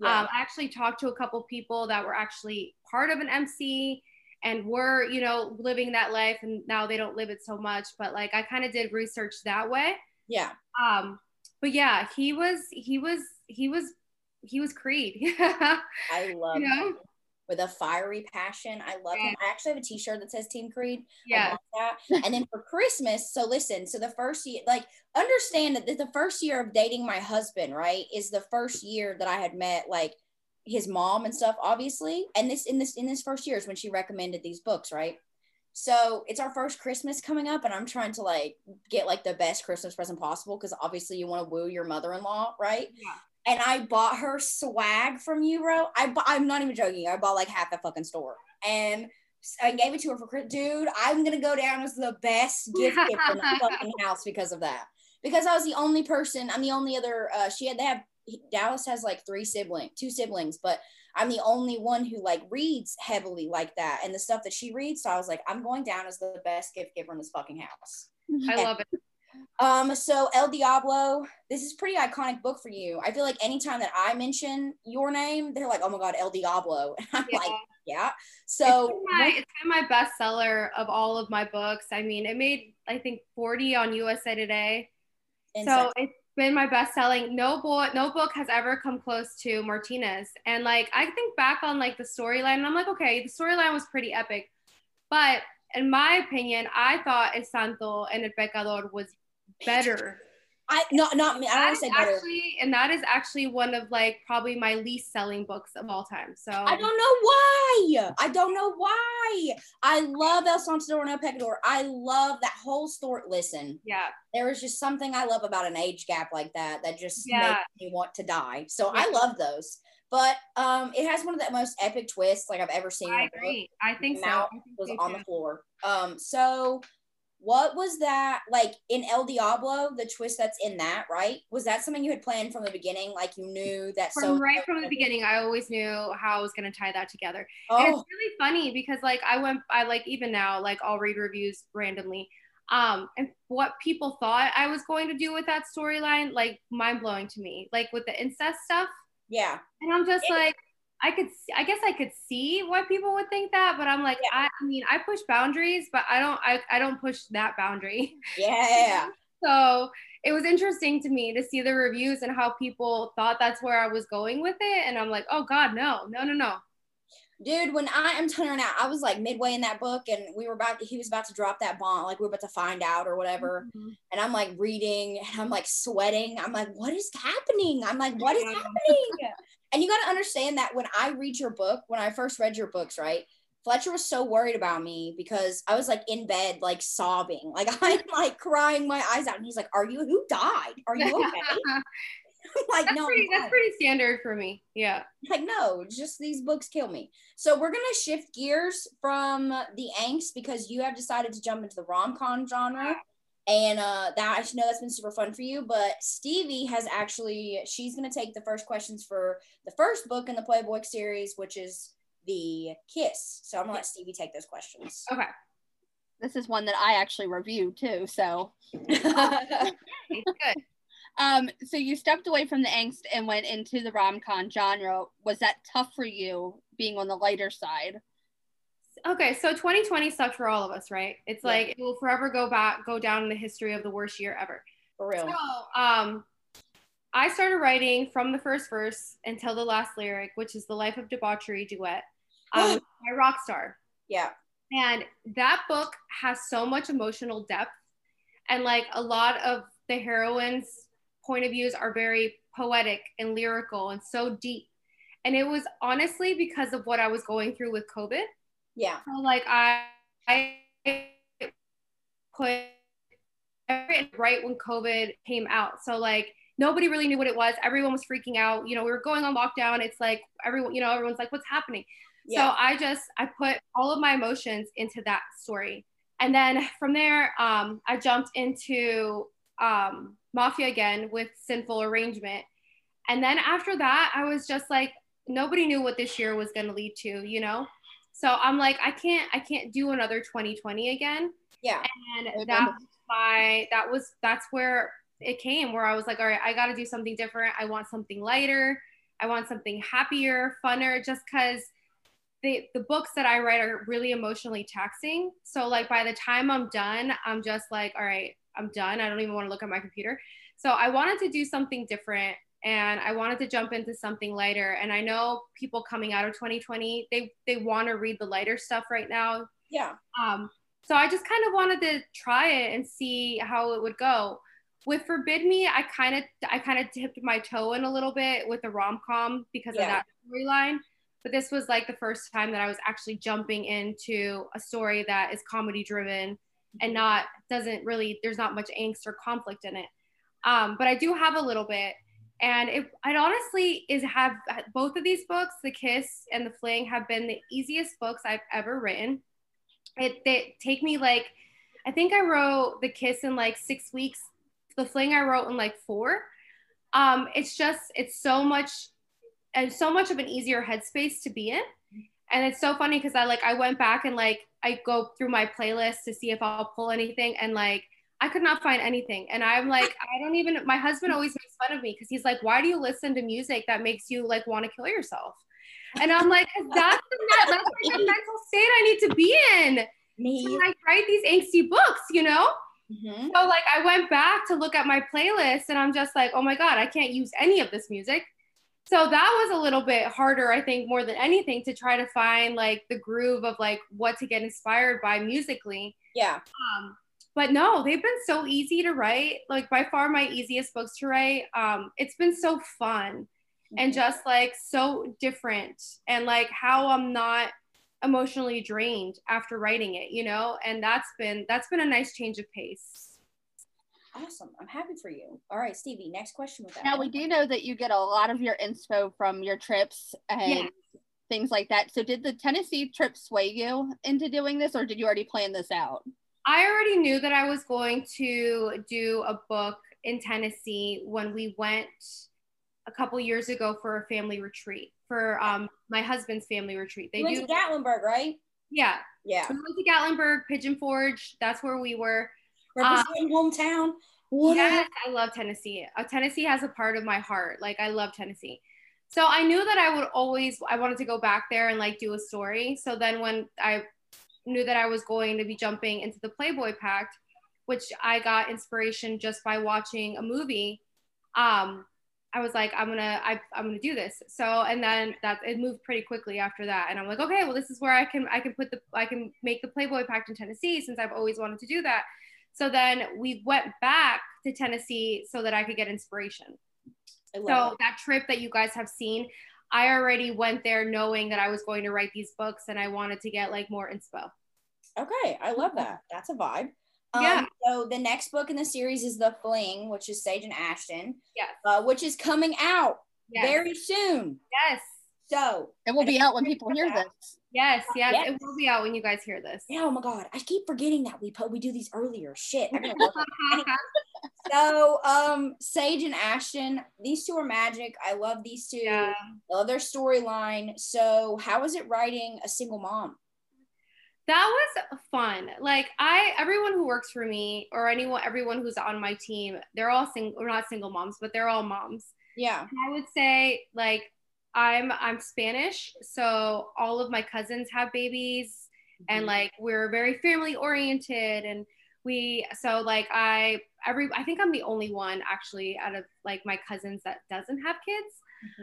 Yeah. Um, I actually talked to a couple people that were actually part of an M C and were, you know, living that life and now they don't live it so much, but like, I kind of did research that way. Yeah. Um, but yeah, he was, he was, he was, he was Creed. I love you know? him with a fiery passion. I love yeah. him. I actually have a t-shirt that says Team Creed. Yeah. That. And then for Christmas. So listen, so the first year, like, understand that the first year of dating my husband, right, is the first year that I had met like his mom and stuff, obviously. And this in this in this first year is when she recommended these books, right? So it's our first Christmas coming up, and I'm trying to like get like the best Christmas present possible because obviously you want to woo your mother-in-law, right? Yeah. And I bought her swag from Euro. I bu- I'm not even joking. I bought like half the fucking store, and I gave it to her for Christmas. Dude, I'm gonna go down as the best gift gift in the fucking house because of that. Because I was the only person, I'm the only other, uh, she had, they have, Dallas has like three siblings, two siblings, but I'm the only one who like reads heavily like that and the stuff that she reads. So I was like, I'm going down as the best gift giver in this fucking house. I and, love it. Um, so El Diablo, this is a pretty iconic book for you. I feel like anytime that I mention your name, they're like, oh my God, El Diablo. And I'm yeah. like, yeah. So it's been my, it's been my bestseller of all of my books. I mean, it made, I think, forty on U S A Today. So it's been my best selling. No book, no book has ever come close to Martinez. And like, I think back on like the storyline, and I'm like, okay, the storyline was pretty epic. But in my opinion, I thought El Santo and El Pecador was better. I not not me. I don't say better. Actually, and that is actually one of like probably my least selling books of all time. So I don't know why. I don't know why. I love El Salvador and El Pecador. I love that whole story. Listen, yeah, there is just something I love about an age gap like that that just yeah. makes me want to die. So yeah. I love those. But um, it has one of the most epic twists like I've ever seen. I in agree. Book. I think Mount so. I think was on too. The floor. Um, so. What was that, like, in El Diablo, the twist that's in that, right? Was that something you had planned from the beginning? Like, you knew that from so- Right from the beginning, I always knew how I was going to tie that together. Oh. And it's really funny because, like, I went, I, like, even now, like, I'll read reviews randomly. Um, and what people thought I was going to do with that storyline, like, mind-blowing to me. Like, with the incest stuff. Yeah. And I'm just it- like- I could, I guess I could see why people would think that, but I'm like, yeah. I, I mean, I push boundaries, but I don't, I, I don't push that boundary. Yeah. So it was interesting to me to see the reviews and how people thought that's where I was going with it. And I'm like, oh God, no, no, no, no. Dude, when I am turning out, I was like midway in that book and we were about, he was about to drop that bomb. Like we were about to find out or whatever. Mm-hmm. And I'm like reading and I'm like sweating. I'm like, what is happening? I'm like, what is yeah. happening? And you got to understand that when I read your book, when I first read your books, right? Fletcher was so worried about me because I was like in bed, like sobbing, like I'm like crying my eyes out. And he's like, are you, who died? Are you okay? Like that's no pretty, that's pretty standard for me. Yeah, like no, just these books kill me. So we're gonna shift gears from the angst because you have decided to jump into the rom-com genre, and uh that I should know that's been super fun for you. But Stevie has actually, she's gonna take the first questions for the first book in the Playbook series, which is The Kiss. So I'm gonna let Stevie take those questions. Okay, this is one that I actually reviewed too, so good. Um, so you stepped away from the angst and went into the rom-com genre. Was that tough for you being on the lighter side? Okay, so twenty twenty sucked for all of us, right? It's yeah. like, it will forever go back, go down in the history of the worst year ever. For real. So, um, I started writing from the first verse until the last lyric, which is the Life of Debauchery duet, um, with my rock star. Yeah. And that book has so much emotional depth and like a lot of the heroines' point of views are very poetic and lyrical and so deep. And it was honestly because of what I was going through with COVID. Yeah. So like I, I put right when COVID came out. So like nobody really knew what it was. Everyone was freaking out. You know, we were going on lockdown. It's like everyone, you know, everyone's like, what's happening? Yeah. So I just, I put all of my emotions into that story. And then from there, um, I jumped into um, Mafia again with Sinful Arrangement. And then after that, I was just like, nobody knew what this year was going to lead to, you know? So I'm like, I can't, I can't do another twenty twenty again. Yeah. And that was my, that was, that's where it came, where I was like, all right, I got to do something different. I want something lighter. I want something happier, funner, just because the, the books that I write are really emotionally taxing. So like by the time I'm done, I'm just like, all right, I'm done. I don't even want to look at my computer. So I wanted to do something different and I wanted to jump into something lighter. And I know people coming out of twenty twenty, they, they want to read the lighter stuff right now. Yeah. Um, so I just kind of wanted to try it and see how it would go. With Forbid Me, I kind of, I kind of tipped my toe in a little bit with the rom-com because yeah. of that storyline. But this was like the first time that I was actually jumping into a story that is comedy driven and not doesn't really there's not much angst or conflict in it, um but I do have a little bit. And it, it honestly is have both of these books, The Kiss and The Fling, have been the easiest books I've ever written. It they take me like, I think I wrote The Kiss in like six weeks, The Fling I wrote in like four. Um it's just it's so much and so much of an easier headspace to be in. And it's so funny because I like I went back and like I go through my playlist to see if I'll pull anything, and like I could not find anything. And I'm like, I don't even, my husband always makes fun of me because he's like, why do you listen to music that makes you like want to kill yourself? And I'm like, that's, the, that's like the mental state I need to be in. Me. To like write these angsty books, you know? Mm-hmm. So like I went back to look at my playlist and I'm just like, oh my God, I can't use any of this music. So that was a little bit harder, I think, more than anything, to try to find like the groove of like what to get inspired by musically. Yeah. Um, but no, they've been so easy to write, like by far my easiest books to write. Um, it's been so fun mm-hmm. and just like so different, and like how I'm not emotionally drained after writing it, you know? And that's been, that's been a nice change of pace. Awesome. I'm happy for you. All right, Stevie, next question with that. Now, we do know that you get a lot of your inspo from your trips and yeah. things like that. So did the Tennessee trip sway you into doing this, or did you already plan this out? I already knew that I was going to do a book in Tennessee when we went a couple years ago for a family retreat, for um, my husband's family retreat. They you went do- to Gatlinburg, right? Yeah. Yeah. We went to Gatlinburg, Pigeon Forge. That's where we were. Representing um, hometown. What yes, I love Tennessee. Uh, Tennessee has a part of my heart. Like, I love Tennessee. So I knew that I would always, I wanted to go back there and like do a story. So then when I knew that I was going to be jumping into the Playboy Pact, which I got inspiration just by watching a movie, um, I was like, I'm gonna, I, I'm gonna do this. So, and then that, it moved pretty quickly after that. And I'm like, okay, well, this is where I can, I can put the, I can make the Playboy Pact in Tennessee, since I've always wanted to do that. So then we went back to Tennessee so that I could get inspiration. So that. that trip that you guys have seen, I already went there knowing that I was going to write these books and I wanted to get like more inspo. Okay, I love that. That's a vibe. Um, yeah. So the next book in the series is The Fling, which is Sage and Ashton. Yes. Uh, which is coming out yes. very soon. Yes. So it will be out when people hear that. this. Yes, yes, yes, it will be out when you guys hear this. Yeah, oh my God, I keep forgetting that we po- we do these earlier. Shit. I'm gonna love it. So, um, Sage and Ashton, these two are magic. I love these two. Yeah. I love their storyline. So, how was it writing a single mom? That was fun. Like I, everyone who works for me, or anyone, everyone who's on my team, they're all single, or not single moms, but they're all moms. Yeah. And I would say like. I'm I'm Spanish, so all of my cousins have babies, mm-hmm. and like we're very family oriented, and we so like I every I think I'm the only one actually out of like my cousins that doesn't have kids.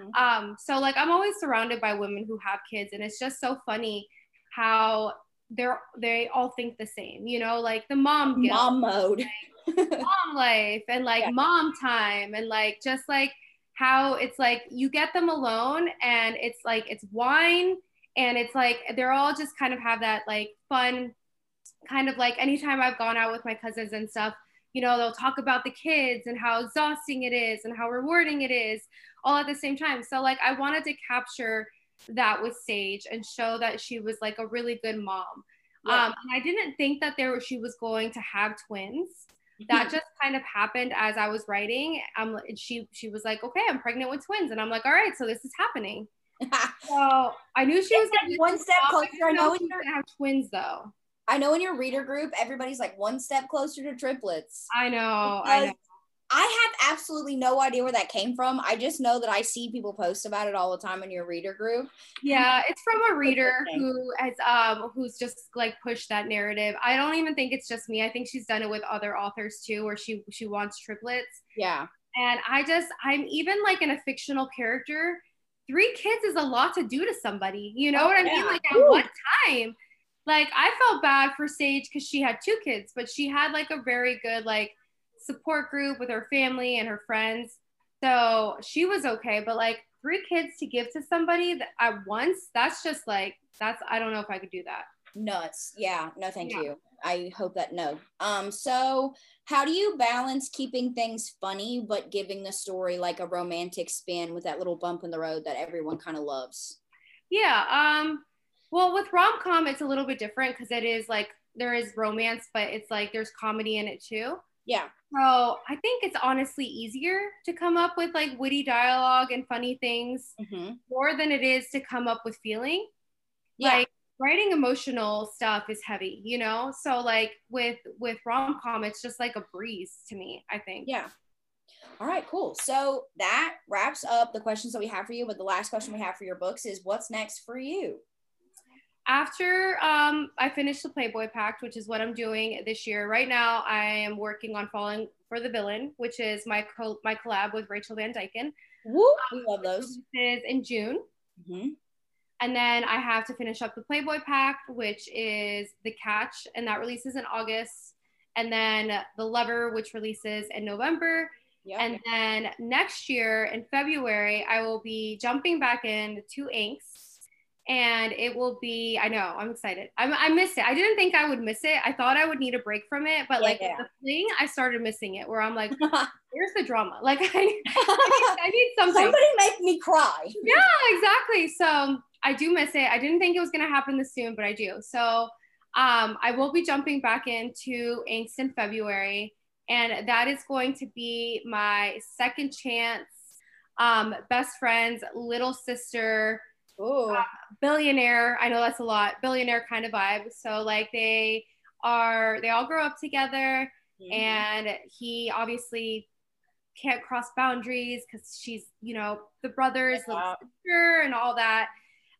Mm-hmm. Um, so like I'm always surrounded by women who have kids, and it's just so funny how they're they all think the same, you know, like the mom guilt, mom mode, like, mom life, and like yeah. mom time, and like just like. How it's like you get them alone and it's like it's wine and it's like they're all just kind of have that like fun kind of like anytime I've gone out with my cousins and stuff, you know, they'll talk about the kids and how exhausting it is and how rewarding it is all at the same time. So like I wanted to capture that with Sage and show that she was like a really good mom. Yeah. Um, and I didn't think that there was, she was going to have twins. That just kind of happened as I was writing. Um, she she was like, okay, I'm pregnant with twins. And I'm like, all right, so this is happening. So I knew she was like, one step closer. I know when you're gonna have twins though. I know in your reader group, everybody's like one step closer to triplets. I know, I know. I have absolutely no idea where that came from. I just know that I see people post about it all the time in your reader group. Yeah, it's from a reader who has um who's just like pushed that narrative. I don't even think it's just me. I think she's done it with other authors too, where she she wants triplets. Yeah. And I just I'm even like in a fictional character, three kids is a lot to do to somebody. You know oh, what I yeah. mean? Like at Ooh. one time, like I felt bad for Sage because she had two kids, but she had like a very good like. support group with her family and her friends, so she was okay, but like three kids to give to somebody that at once, that's just like that's I don't know if I could do that. Nuts. Yeah, no thank yeah. you. I hope that no um so how do you balance keeping things funny but giving the story like a romantic spin with that little bump in the road that everyone kind of loves? Yeah um well, with rom-com it's a little bit different because it is like there is romance but it's like there's comedy in it too. Yeah. So I think it's honestly easier to come up with like witty dialogue and funny things mm-hmm. more than it is to come up with feeling. Yeah. Like writing emotional stuff is heavy, you know? So like with, with rom-com, it's just like a breeze to me, I think. Yeah. All right, cool. So that wraps up the questions that we have for you. But the last question we have for your books is, what's next for you? After um, I finish the Playboy Pact, which is what I'm doing this year, right now I am working on Falling for the Villain, which is my co- my collab with Rachel Van Dyken. Woo, we love those. This is in June. Mm-hmm. And then I have to finish up the Playboy Pact, which is The Catch, and that releases in August. And then The Lover, which releases in November. Yep. And then next year in February, I will be jumping back in to Inks. And it will be, I know, I'm excited. I'm, I miss it. I didn't think I would miss it. I thought I would need a break from it. But yeah, like yeah. the thing, I started missing it where I'm like, where's the drama? Like I, I, need, I need something. Somebody make me cry. Yeah, exactly. So I do miss it. I didn't think it was going to happen this soon, but I do. So um, I will be jumping back into Inks in February. And that is going to be my second chance, um, best friend's little sister, Uh, billionaire. I know that's a lot. Billionaire kind of vibe. So like they are, they all grow up together, mm-hmm. and he obviously can't cross boundaries because she's, you know, the brothers, yeah. the sister, and all that.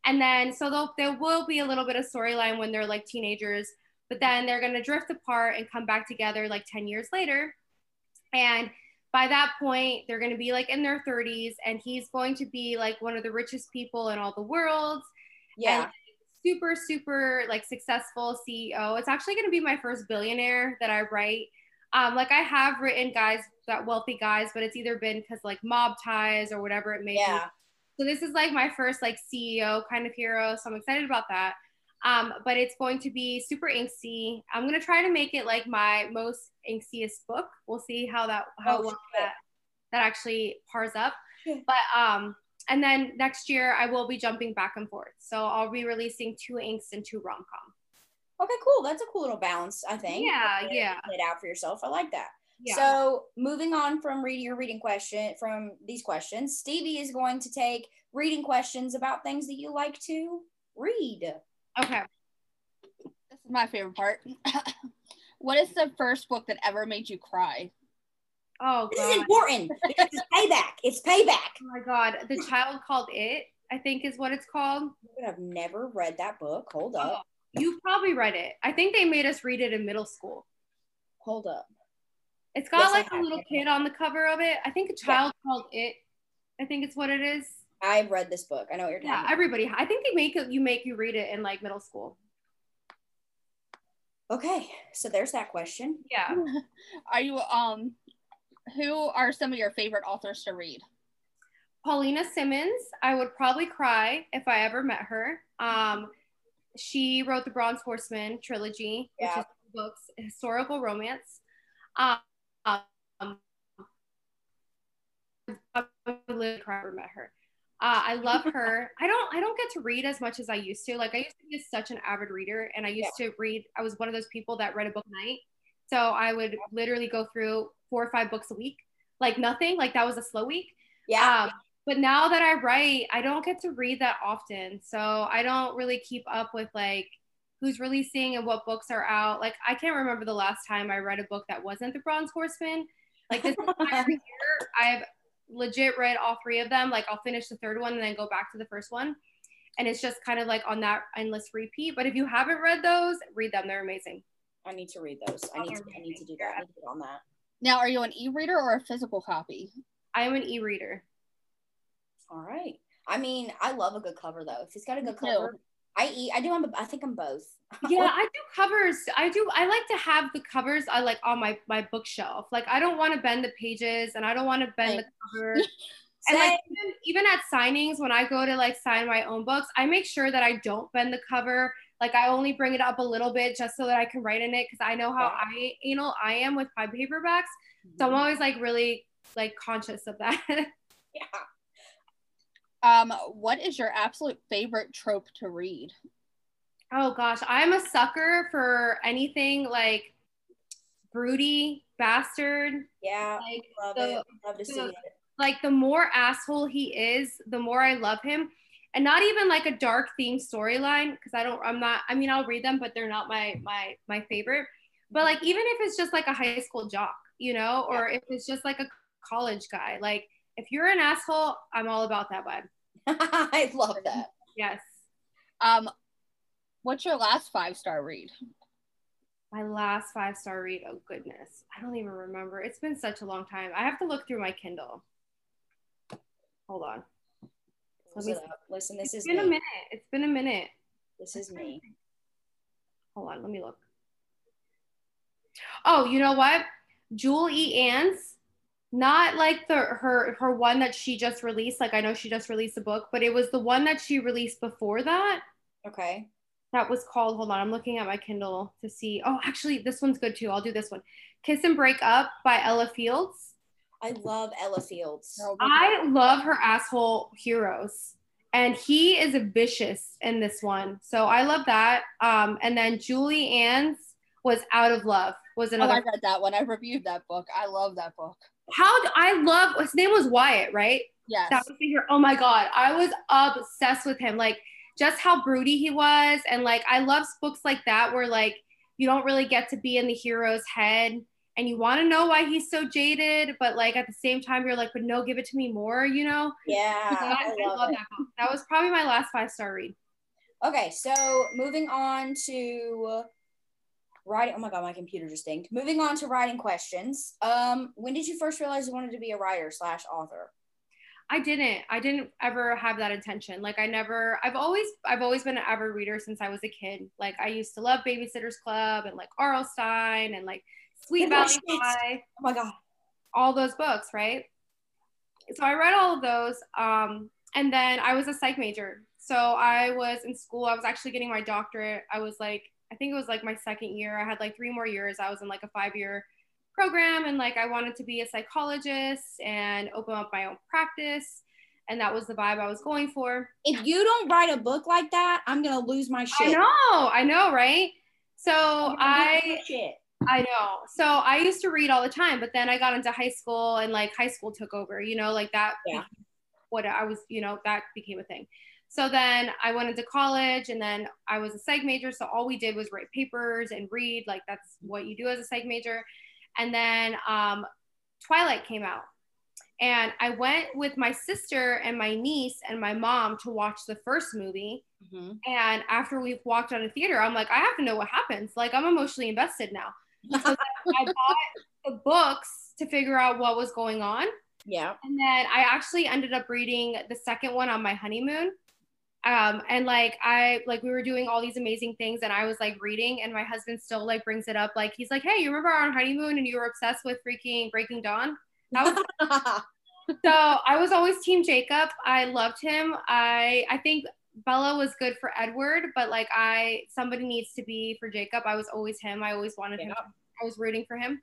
And then so they'll, there will be a little bit of storyline when they're like teenagers, but then they're going to drift apart and come back together like ten years later. And by that point, they're going to be like in their thirties, and he's going to be like one of the richest people in all the world. Yeah. And super, super like successful C E O. It's actually going to be my first billionaire that I write. Um, like I have written guys, that wealthy guys, but it's either been because like mob ties or whatever it may yeah. be. So this is like my first like C E O kind of hero. So I'm excited about that. Um, but it's going to be super inksy. I'm going to try to make it like my most inksiest book. We'll see how that, how oh, well that, that actually pars up. But, um, and then next year I will be jumping back and forth. So I'll be releasing two inks and two rom-com. Okay, cool. That's a cool little balance, I think. Yeah. Yeah. Get it out for yourself. I like that. Yeah. So moving on from reading your reading question from these questions, Stevie is going to take reading questions about things that you like to read. Okay. This is my favorite part. What is the first book that ever made you cry? Oh, God. This is important. This is payback. It's payback. Oh, my God. The Child Called It, I think is what it's called. I've never read that book. Hold up. Oh, you probably read it. I think they made us read it in middle school. Hold up. It's got yes, like a little kid on the cover of it. I think A Child yeah. Called It. I think it's what it is. I've read this book. I know what you're talking yeah, about. Yeah, everybody. I think they make it, you make you read it in like middle school. Okay, so there's that question. Yeah. Are you, um, who are some of your favorite authors to read? Paulina Simmons. I would probably cry if I ever met her. Um, she wrote the Bronze Horseman trilogy, yeah. which is books, historical romance. Um, um I would literally cry if I ever met her. Uh, I love her. I don't I don't get to read as much as I used to. Like I used to be such an avid reader, and I used yeah. to read. I was one of those people that read a book a night. So I would literally go through four or five books a week, like nothing, like that was a slow week. Yeah. Um, but now that I write, I don't get to read that often. So I don't really keep up with like who's releasing and what books are out. Like I can't remember the last time I read a book that wasn't The Bronze Horseman. Like this entire year, I've legit read all three of them. Like I'll finish the third one and then go back to the first one, and it's just kind of like on that endless repeat. But if you haven't read those, read them, they're amazing. I need to read those. I need to, I need to do that. I need to get on that. Now, are you an e-reader or a physical copy? I am an e-reader. All right. I mean, I love a good cover though. If it's got a good cover, no. I eat I do I'm I think I'm both. Yeah, I do covers. I do I like to have the covers I like on my my bookshelf. Like I don't want to bend the pages, and I don't want to bend like, the cover. And like even, even at signings, when I go to like sign my own books, I make sure that I don't bend the cover. Like I only bring it up a little bit just so that I can write in it, because I know how yeah. I you know I am with my paperbacks. Mm-hmm. So I'm always like really like conscious of that. Yeah. Um, what is your absolute favorite trope to read? Oh gosh, I'm a sucker for anything like broody bastard. Yeah, like love the, it. Love to the, see it. Like the more asshole he is, the more I love him. And not even like a dark themed storyline, because I don't, I'm not, I mean, I'll read them, but they're not my my my favorite. But like even if it's just like a high school jock, you know, or yeah. if it's just like a college guy. Like, if you're an asshole, I'm all about that vibe. I love that. Yes. Um, what's your last five-star read? My last five-star read. Oh, goodness. I don't even remember. It's been such a long time. I have to look through my Kindle. Hold on. Let me see. Listen, this it's is been me. a minute. It's been a minute. This is me. Hold on. Let me look. Oh, you know what? Jewel E. Ann's, not like the her her one that she just released. Like, I know she just released a book, but it was the one that she released before that. Okay. That was called, hold on, I'm looking at my Kindle to see. Oh, actually, this one's good too. I'll do this one. Kiss and Break Up by Ella Fields. I love Ella Fields. I love her asshole heroes. And he is vicious in this one. So I love that. Um, and then Julie Ann's was Out of Love. Was another. Oh, I read that one. I reviewed that book. I love that book. How I love, his name was Wyatt, right? Yes. That was the hero. Oh my God. I was obsessed with him. Like, just how broody he was. And like, I love books like that where like, you don't really get to be in the hero's head. And you want to know why he's so jaded, but like at the same time, you're like, but no, give it to me more, you know? Yeah. I, I love, love that book. That was probably my last five-star read. Okay, so moving on to writing. Oh my God, my computer just dinged. Moving on to writing questions. Um, when did you first realize you wanted to be a writer slash author? I didn't. I didn't ever have that intention. Like I never, I've always, I've always been an avid reader since I was a kid. Like I used to love Babysitter's Club and like R L. Stein and like Sweet Valley High. Oh my God. All those books, right? So I read all of those. Um, and then I was a psych major. So I was in school. I was actually getting my doctorate. I was like, I think it was like my second year. I had like three more years. I was in like a five-year program. And like, I wanted to be a psychologist and open up my own practice. And that was the vibe I was going for. If you don't write a book like that, I'm going to lose my shit. I know. I know. Right. So I, shit. I know. So I used to read all the time, but then I got into high school and like high school took over, you know, like that, yeah. What I was, you know, that became a thing. So then I went into college and then I was a psych major. So all we did was write papers and read, like that's what you do as a psych major. And then um, Twilight came out and I went with my sister and my niece and my mom to watch the first movie. Mm-hmm. And after we've walked out of theater, I'm like, I have to know what happens. Like I'm emotionally invested now. So then I bought the books to figure out what was going on. Yeah. And then I actually ended up reading the second one on my honeymoon. Um, and like, I, like we were doing all these amazing things and I was like reading and my husband still like brings it up. Like, he's like, hey, you remember our honeymoon and you were obsessed with freaking Breaking Dawn? That was so I was always team Jacob. I loved him. I, I think Bella was good for Edward, but like I, somebody needs to be for Jacob. I was always him. I always wanted yeah. him. I was rooting for him.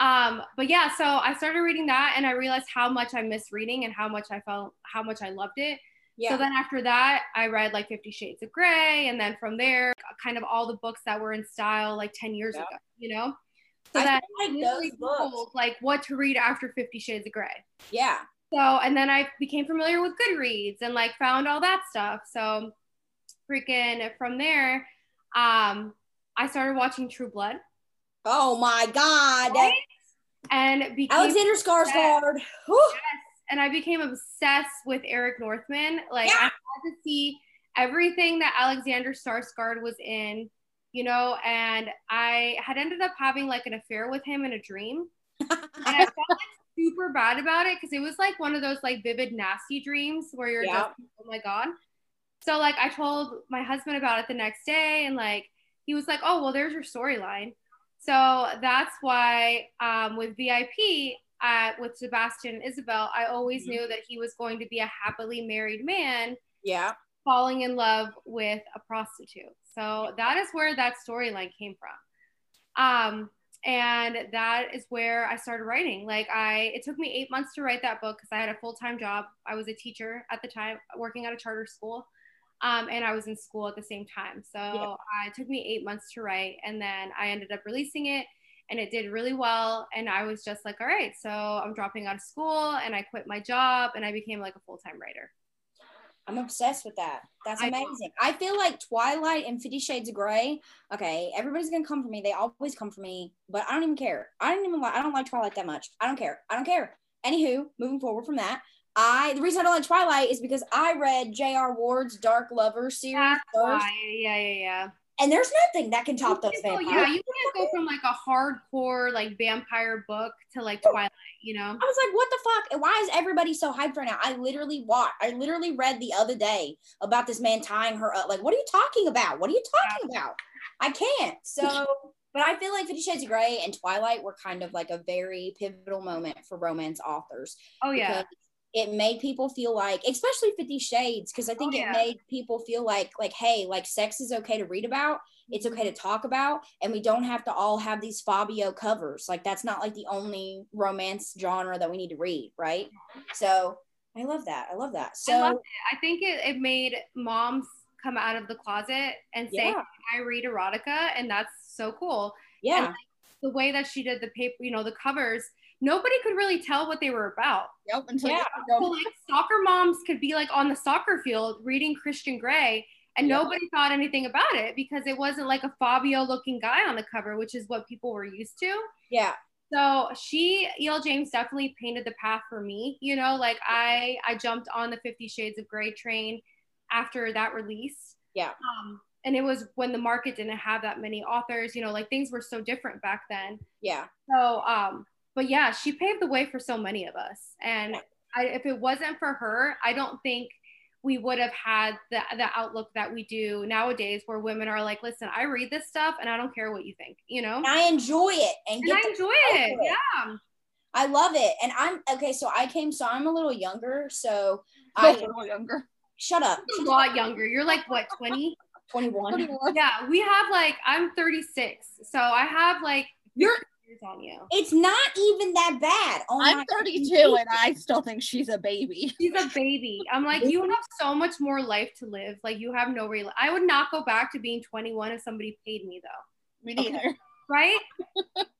Um, but yeah, so I started reading that and I realized how much I missed reading and how much I felt, how much I loved it. Yeah. So then after that, I read like Fifty Shades of Grey. And then from there, kind of all the books that were in style like ten years yeah. ago, you know? So I that like I really told like what to read after Fifty Shades of Grey. Yeah. So, and then I became familiar with Goodreads and like found all that stuff. So freaking from there, um, I started watching True Blood. Oh my God. Right? And became Alexander Skarsgård. Yes. And I became obsessed with Eric Northman. Like yeah. I had to see everything that Alexander Skarsgård was in, you know, and I had ended up having like an affair with him in a dream. And I felt like super bad about it because it was like one of those like vivid, nasty dreams where you're yeah. just, oh my God. So like I told my husband about it the next day and like, he was like, oh, well, there's your storyline. So that's why um, with V I P, Uh, with Sebastian and Isabel, I always mm-hmm. knew that he was going to be a happily married man yeah. falling in love with a prostitute. So that is where that storyline came from. Um, and that is where I started writing. Like I, it took me eight months to write that book because I had a full-time job. I was a teacher at the time, working at a charter school. Um, and I was in school at the same time. So yeah. uh, it took me eight months to write. And then I ended up releasing it. And it did really well. And I was just like, all right, so I'm dropping out of school and I quit my job and I became like a full-time writer. I'm obsessed with that. That's amazing. I, I feel like Twilight and Fifty Shades of Grey. Okay, everybody's gonna come for me. They always come for me, but I don't even care. I don't even like, I don't like Twilight that much. I don't care. I don't care. Anywho, moving forward from that, I the reason I don't like Twilight is because I read J R. Ward's Dark Lover series That's first. Why. Yeah, yeah, yeah. And there's nothing that can top those vampires. Yeah, you can't go from like a hardcore like vampire book to like Twilight, you know? I was like, what the fuck? And why is everybody so hyped right now? I literally watched, I literally read the other day about this man tying her up. Like, what are you talking about? What are you talking about? I can't. So, but I feel like Fifty Shades of Grey and Twilight were kind of like a very pivotal moment for romance authors. Oh, yeah. It made people feel like, especially Fifty Shades, because I think oh, yeah. it made people feel like, like, hey, like sex is okay to read about, it's okay to talk about, and we don't have to all have these Fabio covers. Like, that's not like the only romance genre that we need to read, right? So I love that. I love that. So I loved it. I think it, it made moms come out of the closet and say, yeah. I read erotica, and that's so cool. Yeah. And like, the way that she did the paper, you know, the covers. Nobody could really tell what they were about. Yep. Until yeah. So like soccer moms could be like on the soccer field reading Christian Grey, and yep. nobody thought anything about it because it wasn't like a Fabio-looking guy on the cover, which is what people were used to. Yeah. So she, E L. James, definitely painted the path for me. You know, like I, I jumped on the Fifty Shades of Grey train after that release. Yeah. Um, and it was when the market didn't have that many authors. You know, like things were so different back then. Yeah. So. Um, But yeah, she paved the way for so many of us. And I, if it wasn't for her, I don't think we would have had the, the outlook that we do nowadays, where women are like, listen, I read this stuff and I don't care what you think, you know? And I enjoy it. And, and I enjoy it. it. Yeah. I love it. And I'm, okay, so I came, so I'm a little younger. So I'm a little younger. Shut up. You're a lot younger. You're like, what, twenty? twenty-one. Yeah, we have like, I'm thirty-six. So I have like, you're, on you. It's not even that bad. Oh, I'm thirty-two God. And I still think she's a baby. She's a baby. I'm like, you have so much more life to live. Like, you have no real. I would not go back to being twenty-one if somebody paid me, though. Me neither. Okay. Right?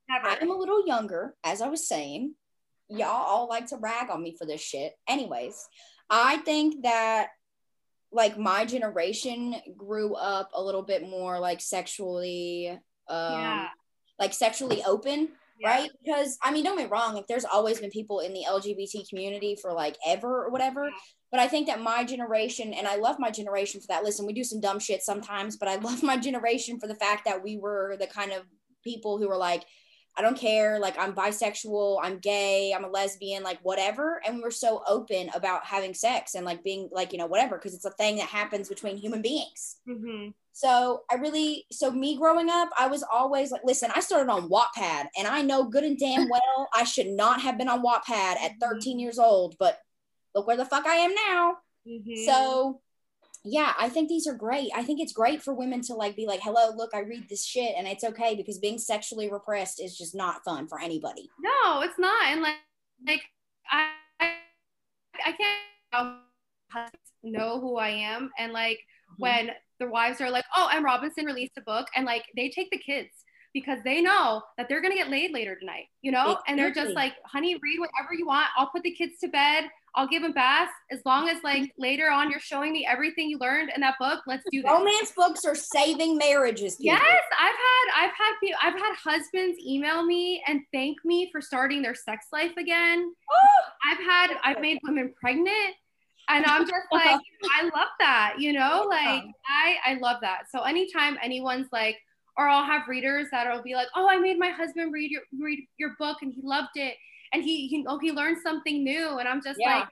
Never. I'm a little younger, as I was saying. Y'all all like to rag on me for this shit. Anyways, I think that like my generation grew up a little bit more like sexually. Um, yeah. like sexually open, yeah. right? Because I mean, don't get me wrong, like there's always been people in the L G B T community for like ever or whatever, yeah. but I think that my generation, and I love my generation for that. Listen, we do some dumb shit sometimes, but I love my generation for the fact that we were the kind of people who were like, I don't care, like I'm bisexual, I'm gay, I'm a lesbian, like whatever. And we were so open about having sex and like being like, you know, whatever, because it's a thing that happens between human beings. Mm-hmm. So I really, so me growing up, I was always like, listen, I started on Wattpad, and I know good and damn well I should not have been on Wattpad at thirteen years old, but look where the fuck I am now. Mm-hmm. So yeah, I think these are great. I think it's great for women to like be like, hello, look, I read this shit and it's okay, because being sexually repressed is just not fun for anybody. No, it's not. And like, like I, I can't know who I am. And like mm-hmm. when the wives are like, oh, M. Robinson released a book, and like they take the kids because they know that they're going to get laid later tonight, you know? Exactly. And they're just like, honey, read whatever you want. I'll put the kids to bed. I'll give them baths. As long as like later on, you're showing me everything you learned in that book. Let's do this. Romance books are saving marriages. People. Yes. I've had, I've had, people, I've had husbands email me and thank me for starting their sex life again. Oh, I've had, I've made women pregnant, and I'm just like, I love that, you know, like I, I love that. So anytime anyone's like, or I'll have readers that'll be like, oh, I made my husband read your, read your book and he loved it. And he, he, oh, he learned something new. And I'm just yeah. like,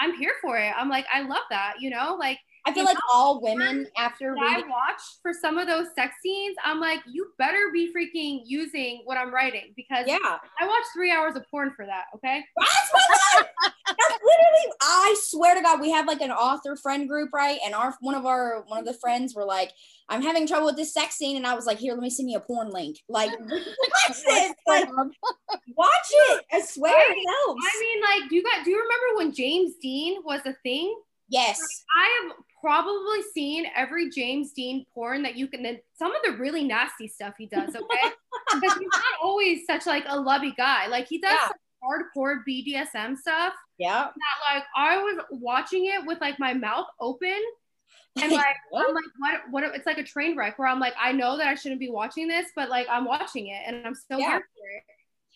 I'm here for it. I'm like, I love that, you know? Like, I feel like all women after reading- I watched for some of those sex scenes, I'm like, you better be freaking using what I'm writing, because yeah. I watched three hours of porn for that, okay? That's my life! That's literally, I swear to God, we have like an author friend group, right? And our one of our, one of the friends were like, I'm having trouble with this sex scene. And I was like, here, let me send you a porn link. Like, watch this. Like, watch it. I swear right. it helps. I mean, like, do you got, do you remember when James Dean was a thing? Yes. Like, I have probably seen every James Dean porn that you can, then some of the really nasty stuff he does, okay? Because he's not always such like a lovey guy. Like, he does yeah. hardcore B D S M stuff. Yeah. That like, I was watching it with like my mouth open. And like, what? I'm like, what, what, it's like a train wreck where I'm like, I know that I shouldn't be watching this, but like, I'm watching it and I'm so yeah. here for it.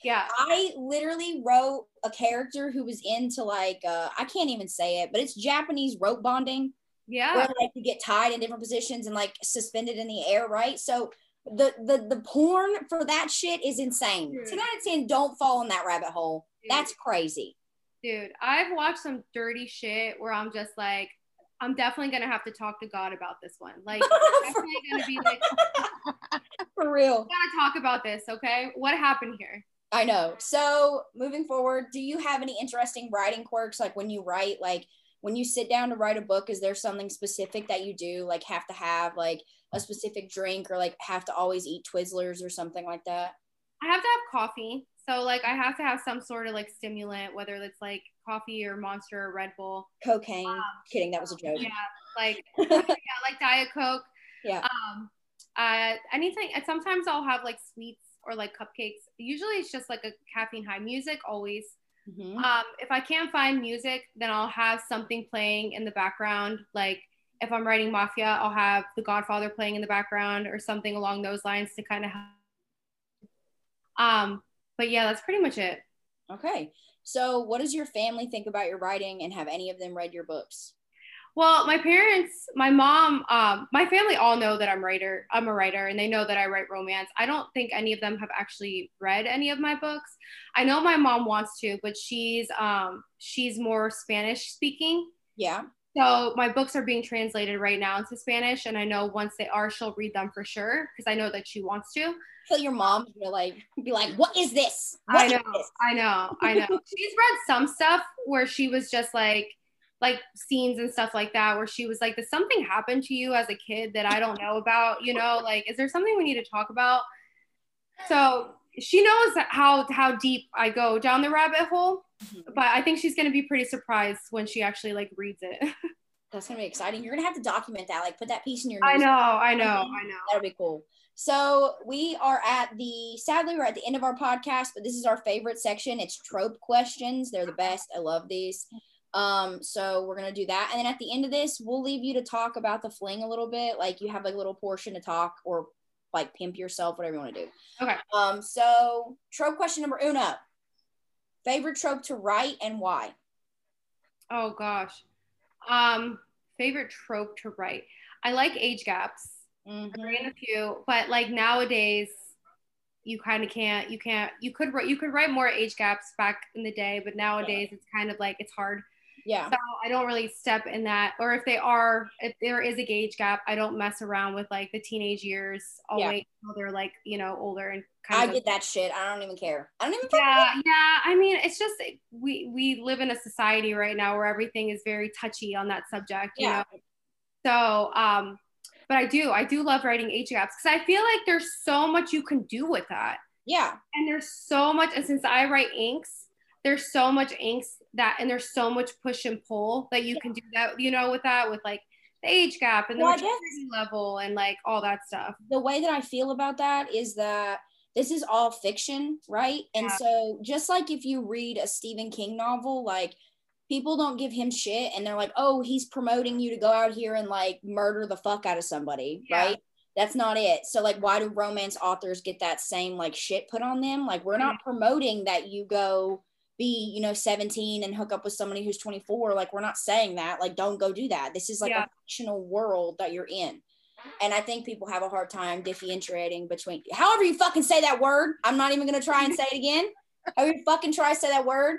Yeah. I literally wrote a character who was into like, uh, I can't even say it, but it's Japanese rope bonding. Yeah. Where like you get tied in different positions and like suspended in the air, right? So the the the porn for that shit is insane. Dude. ten out of ten, don't fall in that rabbit hole. Dude. That's crazy. Dude, I've watched some dirty shit where I'm just like, I'm definitely going to have to talk to God about this one. Like, I'm definitely going to be like, for real. Got to talk about this, okay? What happened here? I know. So moving forward, do you have any interesting writing quirks? Like when you write, like when you sit down to write a book, is there something specific that you do? Like have to have like a specific drink or like have to always eat Twizzlers or something like that? I have to have coffee. So like I have to have some sort of like stimulant, whether it's like coffee or Monster or Red Bull. Cocaine. Um, Kidding. That was a joke. Yeah. Like, yeah, like Diet Coke. Yeah. Um, uh, anything. And sometimes I'll have like sweets or like cupcakes. Usually it's just like a caffeine high. Music always. Mm-hmm. Um, if I can't find music, then I'll have something playing in the background. Like if I'm writing Mafia, I'll have The Godfather playing in the background or something along those lines to kind of have. Um, but yeah, that's pretty much it. Okay. So what does your family think about your writing and have any of them read your books? Well, my parents, my mom, um, my family all know that I'm writer. I'm a writer and they know that I write romance. I don't think any of them have actually read any of my books. I know my mom wants to, but she's um, she's more Spanish speaking. Yeah. So my books are being translated right now into Spanish. And I know once they are, she'll read them for sure because I know that she wants to. So your mom will like be like, what is this? What I know, this? I know, I know. She's read some stuff where she was just like, like scenes and stuff like that where she was like, did something happen to you as a kid that I don't know about, you know, like, is there something we need to talk about? So she knows how, how deep I go down the rabbit hole, mm-hmm. but I think she's going to be pretty surprised when she actually like reads it. That's going to be exciting. You're going to have to document that, like put that piece in your newsletter. I know, I know, I know. That'll be cool. So we are at the, sadly, we're at the end of our podcast, but this is our favorite section. It's trope questions. They're the best. I love these. Um, so we're going to do that. And then at the end of this, we'll leave you to talk about the fling a little bit. Like you have like a little portion to talk or like pimp yourself, whatever you want to do. Okay. Um, so trope question number uno, favorite trope to write and why? Oh gosh. Um, favorite trope to write. I like age gaps. Mm-hmm. I ran a few, but like nowadays you kind of can't, you can't, you could, you could write more age gaps back in the day, but nowadays yeah. it's kind of like, it's hard. Yeah. So I don't really step in that. Or if they are, if there is a age gap, I don't mess around with like the teenage years. I'll yeah. wait until they're like, you know, older and kind I of. I get that shit. I don't even care. I don't even care. Yeah, yeah. I mean, it's just, we, we live in a society right now where everything is very touchy on that subject. You yeah. know? So, um, but I do, I do love writing age gaps because I feel like there's so much you can do with that. Yeah. And there's so much, and since I write inks, there's so much angst that, and there's so much push and pull that you yeah. can do that, you know, with that, with like the age gap and the well, maturity level and like all that stuff. The way that I feel about that is that this is all fiction, right? And yeah. so just like if you read a Stephen King novel, like people don't give him shit and they're like, oh, he's promoting you to go out here and like murder the fuck out of somebody, yeah. right? That's not it. So like, why do romance authors get that same like shit put on them? Like we're not promoting that you go be, you know, seventeen and hook up with somebody who's twenty-four. Like we're not saying that, like don't go do that. This is like yeah. a fictional world that you're in, and I think people have a hard time differentiating between, however you fucking say that word, I'm not even gonna try and say it again, however you fucking try to say that word,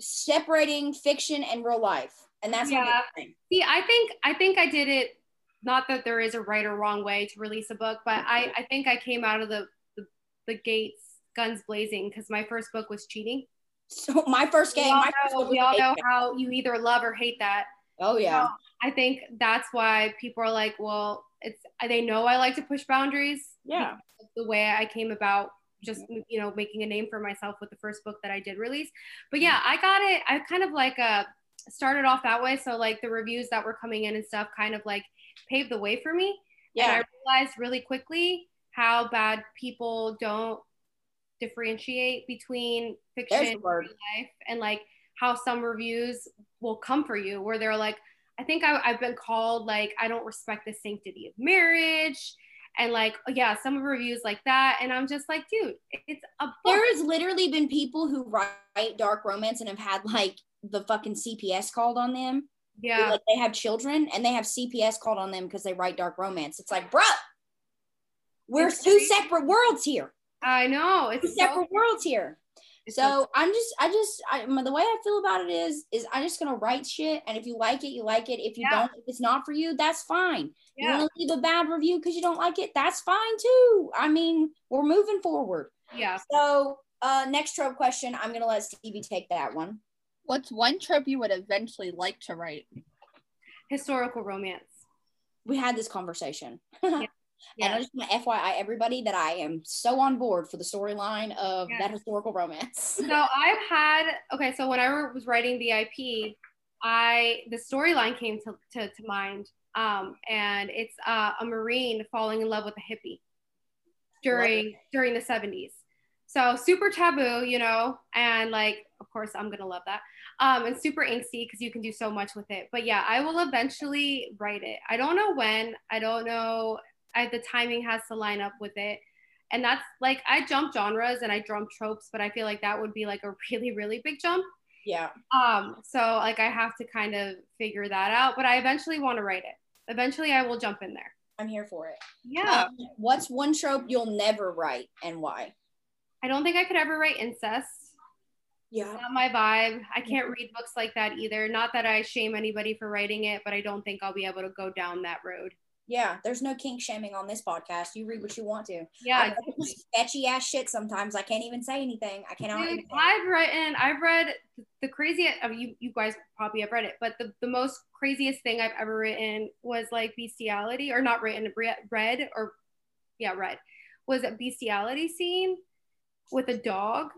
separating fiction and real life. And that's yeah. not the thing. See, I think I think I did it, not that there is a right or wrong way to release a book, but I, I think I came out of the, the, the gates guns blazing because my first book was cheating. So my first game, we all my first know, we all know how you either love or hate that. Oh yeah. So I think that's why people are like, well, it's, they know I like to push boundaries. Yeah. The way I came about, just, you know, making a name for myself with the first book that I did release. But yeah, I got it. I kind of like uh, started off that way. So like the reviews that were coming in and stuff kind of like paved the way for me. Yeah. And I realized really quickly how bad people don't differentiate between fiction and real life, and like how some reviews will come for you where they're like, I think I, I've been called like I don't respect the sanctity of marriage, and like, yeah, some of reviews like that. And I'm just like, dude, it's a book. There has literally been people who write dark romance and have had like the fucking C P S called on them. Yeah. Like, they have children and they have C P S called on them because they write dark romance. It's like, bruh, we're it's two crazy. separate worlds here. I know. It's two so separate crazy. worlds here. It's so I'm just, I just, I, the way I feel about it is, is I'm just going to write shit. And if you like it, you like it. If you yeah. don't, if it's not for you, that's fine. Yeah. You want to leave a bad review because you don't like it, that's fine too. I mean, we're moving forward. Yeah. So uh, next trope question, I'm going to let Stevie take that one. What's one trope you would eventually like to write? Historical romance. We had this conversation. Yeah. Yes. And I just want to F Y I everybody that I am so on board for the storyline of yes. that historical romance. So I've had, okay, so when I was writing the I P, I, the storyline came to, to, to mind. Um, and it's uh, a Marine falling in love with a hippie during, during the seventies. So super taboo, you know, and like, of course I'm going to love that. Um, and super angsty because you can do so much with it. But yeah, I will eventually write it. I don't know when, I don't know. I, the timing has to line up with it. And that's like, I jump genres and I jump tropes, but I feel like that would be like a really, really big jump. Yeah. Um. So like, I have to kind of figure that out, but I eventually want to write it. Eventually I will jump in there. I'm here for it. Yeah. Um, what's one trope you'll never write and why? I don't think I could ever write incest. Yeah. It's not my vibe. I can't read books like that either. Not that I shame anybody for writing it, but I don't think I'll be able to go down that road. Yeah, there's no kink shaming on this podcast. You read what you want to. Yeah, sketchy ass shit. Sometimes I can't even say anything. I cannot. Dude, I've written. I've read the craziest. I mean, you you guys probably have read it, but the, the most craziest thing I've ever written was like bestiality, or not written, read, or yeah, read was a bestiality scene with a dog.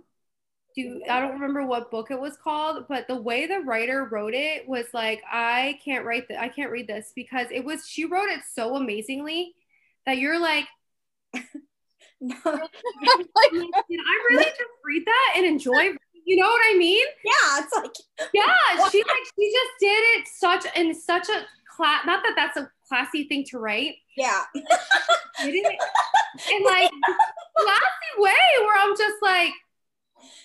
Dude, I don't remember what book it was called, but the way the writer wrote it was like, I can't write that. I can't read this because it was, she wrote it so amazingly that you're like, no. Did I really just read that and enjoy? You know what I mean? Yeah. It's like, yeah, she like, she just did it such in such a class. Not that that's a classy thing to write. Yeah. Did it in like classy way where I'm just like,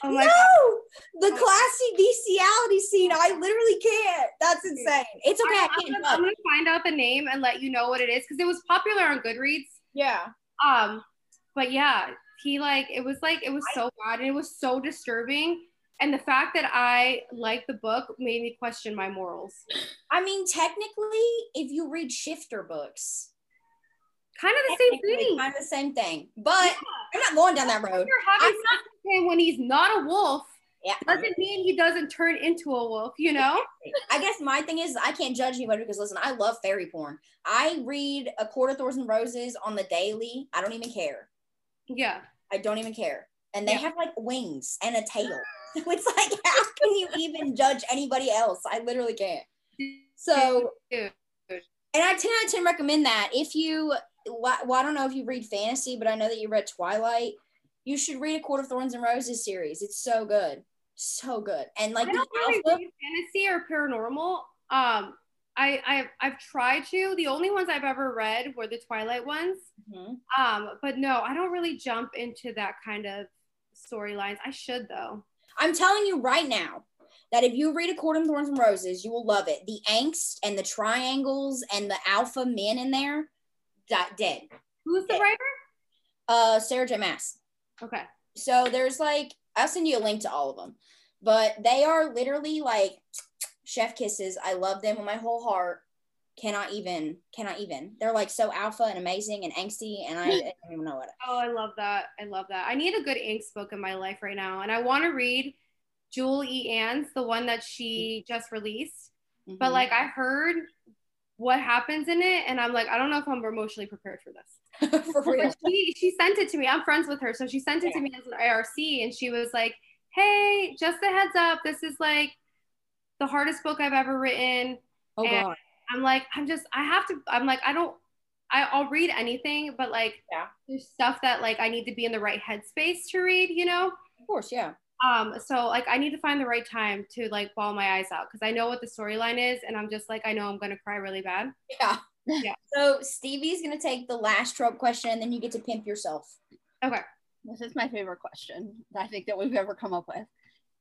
oh my no, God. The classy bestiality scene. I literally can't. That's insane. It's okay. I'm, I'm, gonna, I'm gonna find out the name and let you know what it is because it was popular on Goodreads. Yeah. Um, but yeah, he like it was like it was so bad and it was so disturbing. And the fact that I liked the book made me question my morals. I mean, technically, if you read shifter books, kind of the same thing. Kind of the same thing. But yeah. I'm not going down that road. You're having not him when he's not a wolf yeah. doesn't mean he doesn't turn into a wolf, you know? I guess my thing is I can't judge anybody because, listen, I love fairy porn. I read A Court of Thorns and Roses on the daily. I don't even care. Yeah. I don't even care. And they yeah. have, like, wings and a tail. So it's like, how can you even judge anybody else? I literally can't. So, and I ten out of ten recommend that. If you, well, I don't know if you read fantasy, but I know that you read Twilight. You should read A Court of Thorns and Roses series. It's so good. So good. And like I don't really read fantasy or paranormal. Um, I, I've, I've tried to. The only ones I've ever read were the Twilight ones. Mm-hmm. Um, but no, I don't really jump into that kind of storylines. I should though. I'm telling you right now that if you read A Court of Thorns and Roses, you will love it. The angst and the triangles and the alpha men in there, that dead. Who's the dead. writer? Uh, Sarah J. Maas. Okay. So there's like, I'll send you a link to all of them, but they are literally like chef kisses. I love them with my whole heart. Cannot even, cannot even. They're like so alpha and amazing and angsty and I, I don't even know what. Oh, I love that. I love that. I need a good angst book in my life right now. And I want to read Jewel E. Ann's, the one that she just released. Mm-hmm. But like I heard what happens in it and I'm like, I don't know if I'm emotionally prepared for this. For real. She, she sent it to me. I'm friends with her, so she sent it yeah. to me as an I R C, and she was like, "Hey, just a heads up, this is like the hardest book I've ever written." Oh and God! I'm like, I'm just, I have to. I'm like, I don't, I, I'll read anything, but like, yeah. there's stuff that like I need to be in the right headspace to read, you know? Of course, yeah. Um, so like, I need to find the right time to like ball my eyes out because I know what the storyline is, and I'm just like, I know I'm gonna cry really bad. Yeah. Yeah. So Stevie's going to take the last trope question, and then you get to pimp yourself. Okay. This is my favorite question I think that we've ever come up with.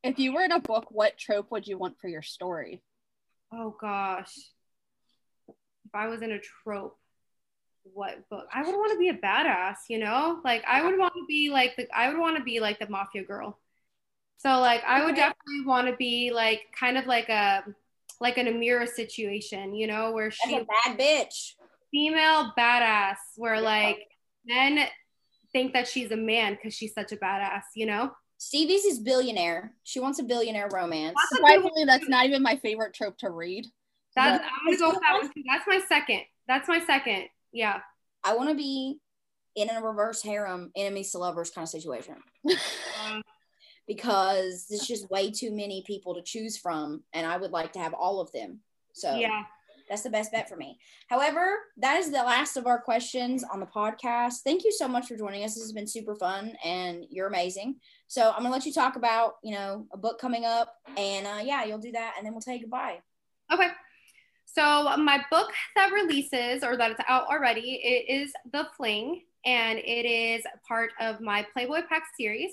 If you were in a book, what trope would you want for your story? Oh, gosh. If I was in a trope, what book? I would want to be a badass, you know? Like, I would want to be, like, the, I would want to be, like, the mafia girl. So, like, I would definitely want to be, like, kind of like a, like an Amira situation, you know, where she's a bad bitch. Female badass, where, yeah, like, men think that she's a man because she's such a badass, you know? Stevie's is billionaire. She wants a billionaire romance. Surprisingly, that's not even my favorite trope to read. That's, I'm going to go with that one. That's my second. That's my second. Yeah. I want to be in a reverse harem, enemies to lovers kind of situation. um, because there's just way too many people to choose from, and I would like to have all of them. So yeah, that's the best bet for me. However, that is the last of our questions on the podcast. Thank you so much for joining us. This has been super fun, and you're amazing. So I'm going to let you talk about, you know, a book coming up, and uh, yeah, you'll do that, and then we'll tell you goodbye. Okay. So my book that releases, or that it's out already, it is The Fling, and it is part of my Playboy Pack series,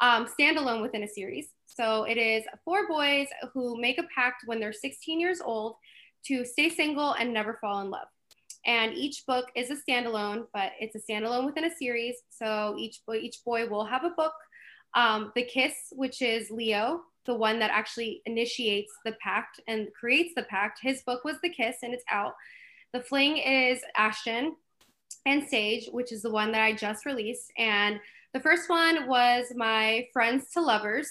um, standalone within a series. So it is four boys who make a pact when they're sixteen years old to stay single and never fall in love. And each book is a standalone, but it's a standalone within a series. So each boy, each boy will have a book. Um, The Kiss, which is Leo, the one that actually initiates the pact and creates the pact. His book was The Kiss, and it's out. The Fling is Ashton and Sage, which is the one that I just released. And the first one was my Friends to Lovers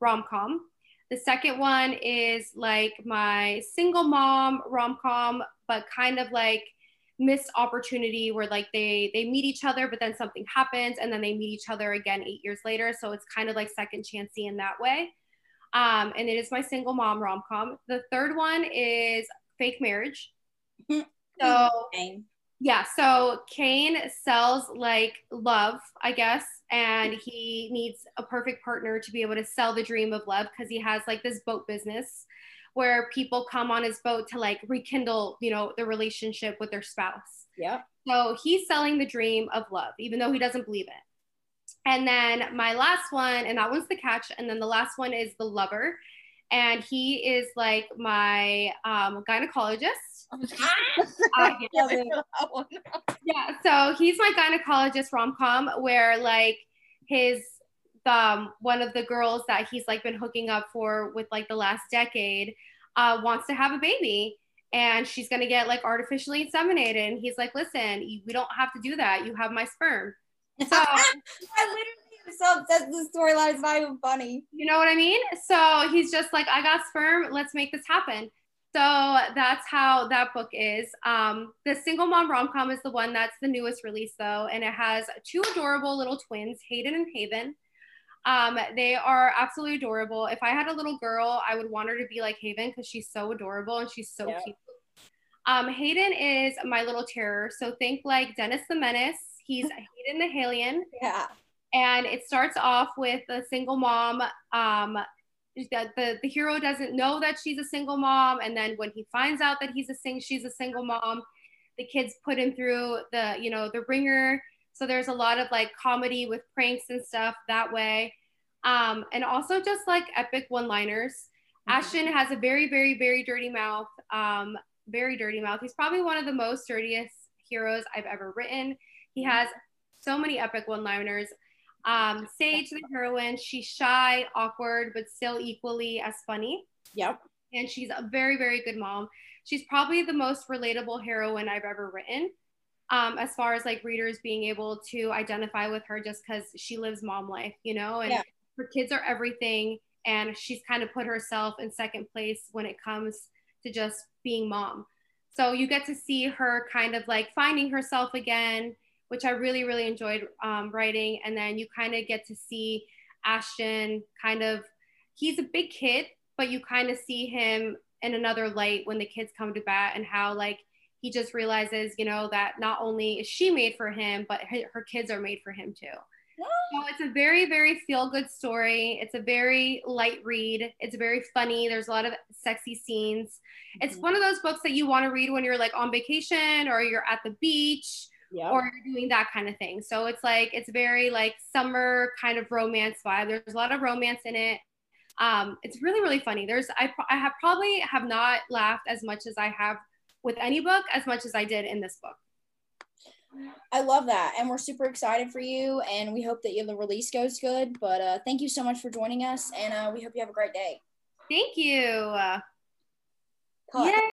rom-com. The second one is like my single mom rom-com, but kind of like missed opportunity, where like they they meet each other, but then something happens, and then they meet each other again eight years later. So it's kind of like second chancey in that way. Um, and it is my single mom rom-com. The third one is Fake Marriage. So, yeah, so Kane sells like love, I guess, and he needs a perfect partner to be able to sell the dream of love, because he has like this boat business where people come on his boat to like rekindle, you know, the relationship with their spouse. Yeah. So he's selling the dream of love, even though he doesn't believe it. And then my last one, and that one's The Catch. And then the last one is The Lover. And he is like my um, gynecologist. uh, yeah, so he's my gynecologist rom-com, where like his, um, one of the girls that he's like been hooking up for with like the last decade uh, wants to have a baby. And she's going to get like artificially inseminated. And he's like, listen, you, we don't have to do that. You have my sperm. So I literally am so obsessed with the storyline, it's not even funny. You know what I mean? So he's just like, I got sperm, let's make this happen. So that's how that book is. Um, the single mom rom-com is the one that's the newest release though, and it has two adorable little twins, Hayden and Haven. Um, they are absolutely adorable. If I had a little girl, I would want her to be like Haven, because she's so adorable and she's so yeah. cute. Um, Hayden is my little terror. So think like Dennis the Menace. He's Hayden the Halion. Yeah. And it starts off with a single mom. Um, the, the, the hero doesn't know that she's a single mom. And then when he finds out that he's a sing, she's a single mom, the kids put him through the, you know, the ringer. So there's a lot of like comedy with pranks and stuff that way. Um, and also just like epic one-liners. Mm-hmm. Ashton has a very, very, very dirty mouth. Um, very dirty mouth. He's probably one of the most dirtiest heroes I've ever written. He has so many epic one-liners. Um, Sage, the heroine, she's shy, awkward, but still equally as funny. Yep. And she's a very, very good mom. She's probably the most relatable heroine I've ever written, um, as far as like readers being able to identify with her, just because she lives mom life, you know, and yeah. her kids are everything. And she's kind of put herself in second place when it comes to just being mom. So you get to see her kind of like finding herself again, which I really, really enjoyed um, writing. And then you kind of get to see Ashton kind of, he's a big kid, but you kind of see him in another light when the kids come to bat, and how like he just realizes, you know, that not only is she made for him, but her, her kids are made for him too. So it's a very, very feel-good story. It's a very light read. It's very funny. There's a lot of sexy scenes. It's mm-hmm. one of those books that you want to read when you're like on vacation or you're at the beach yep. or you're doing that kind of thing. So it's like, it's very like summer kind of romance vibe. There's a lot of romance in it. Um, it's really, really funny. There's, I, I have probably have not laughed as much as I have with any book, as much as I did in this book. I love that, and we're super excited for you, and we hope that you have the release goes good, but uh, thank you so much for joining us, and uh, we hope you have a great day. Thank you. Yay.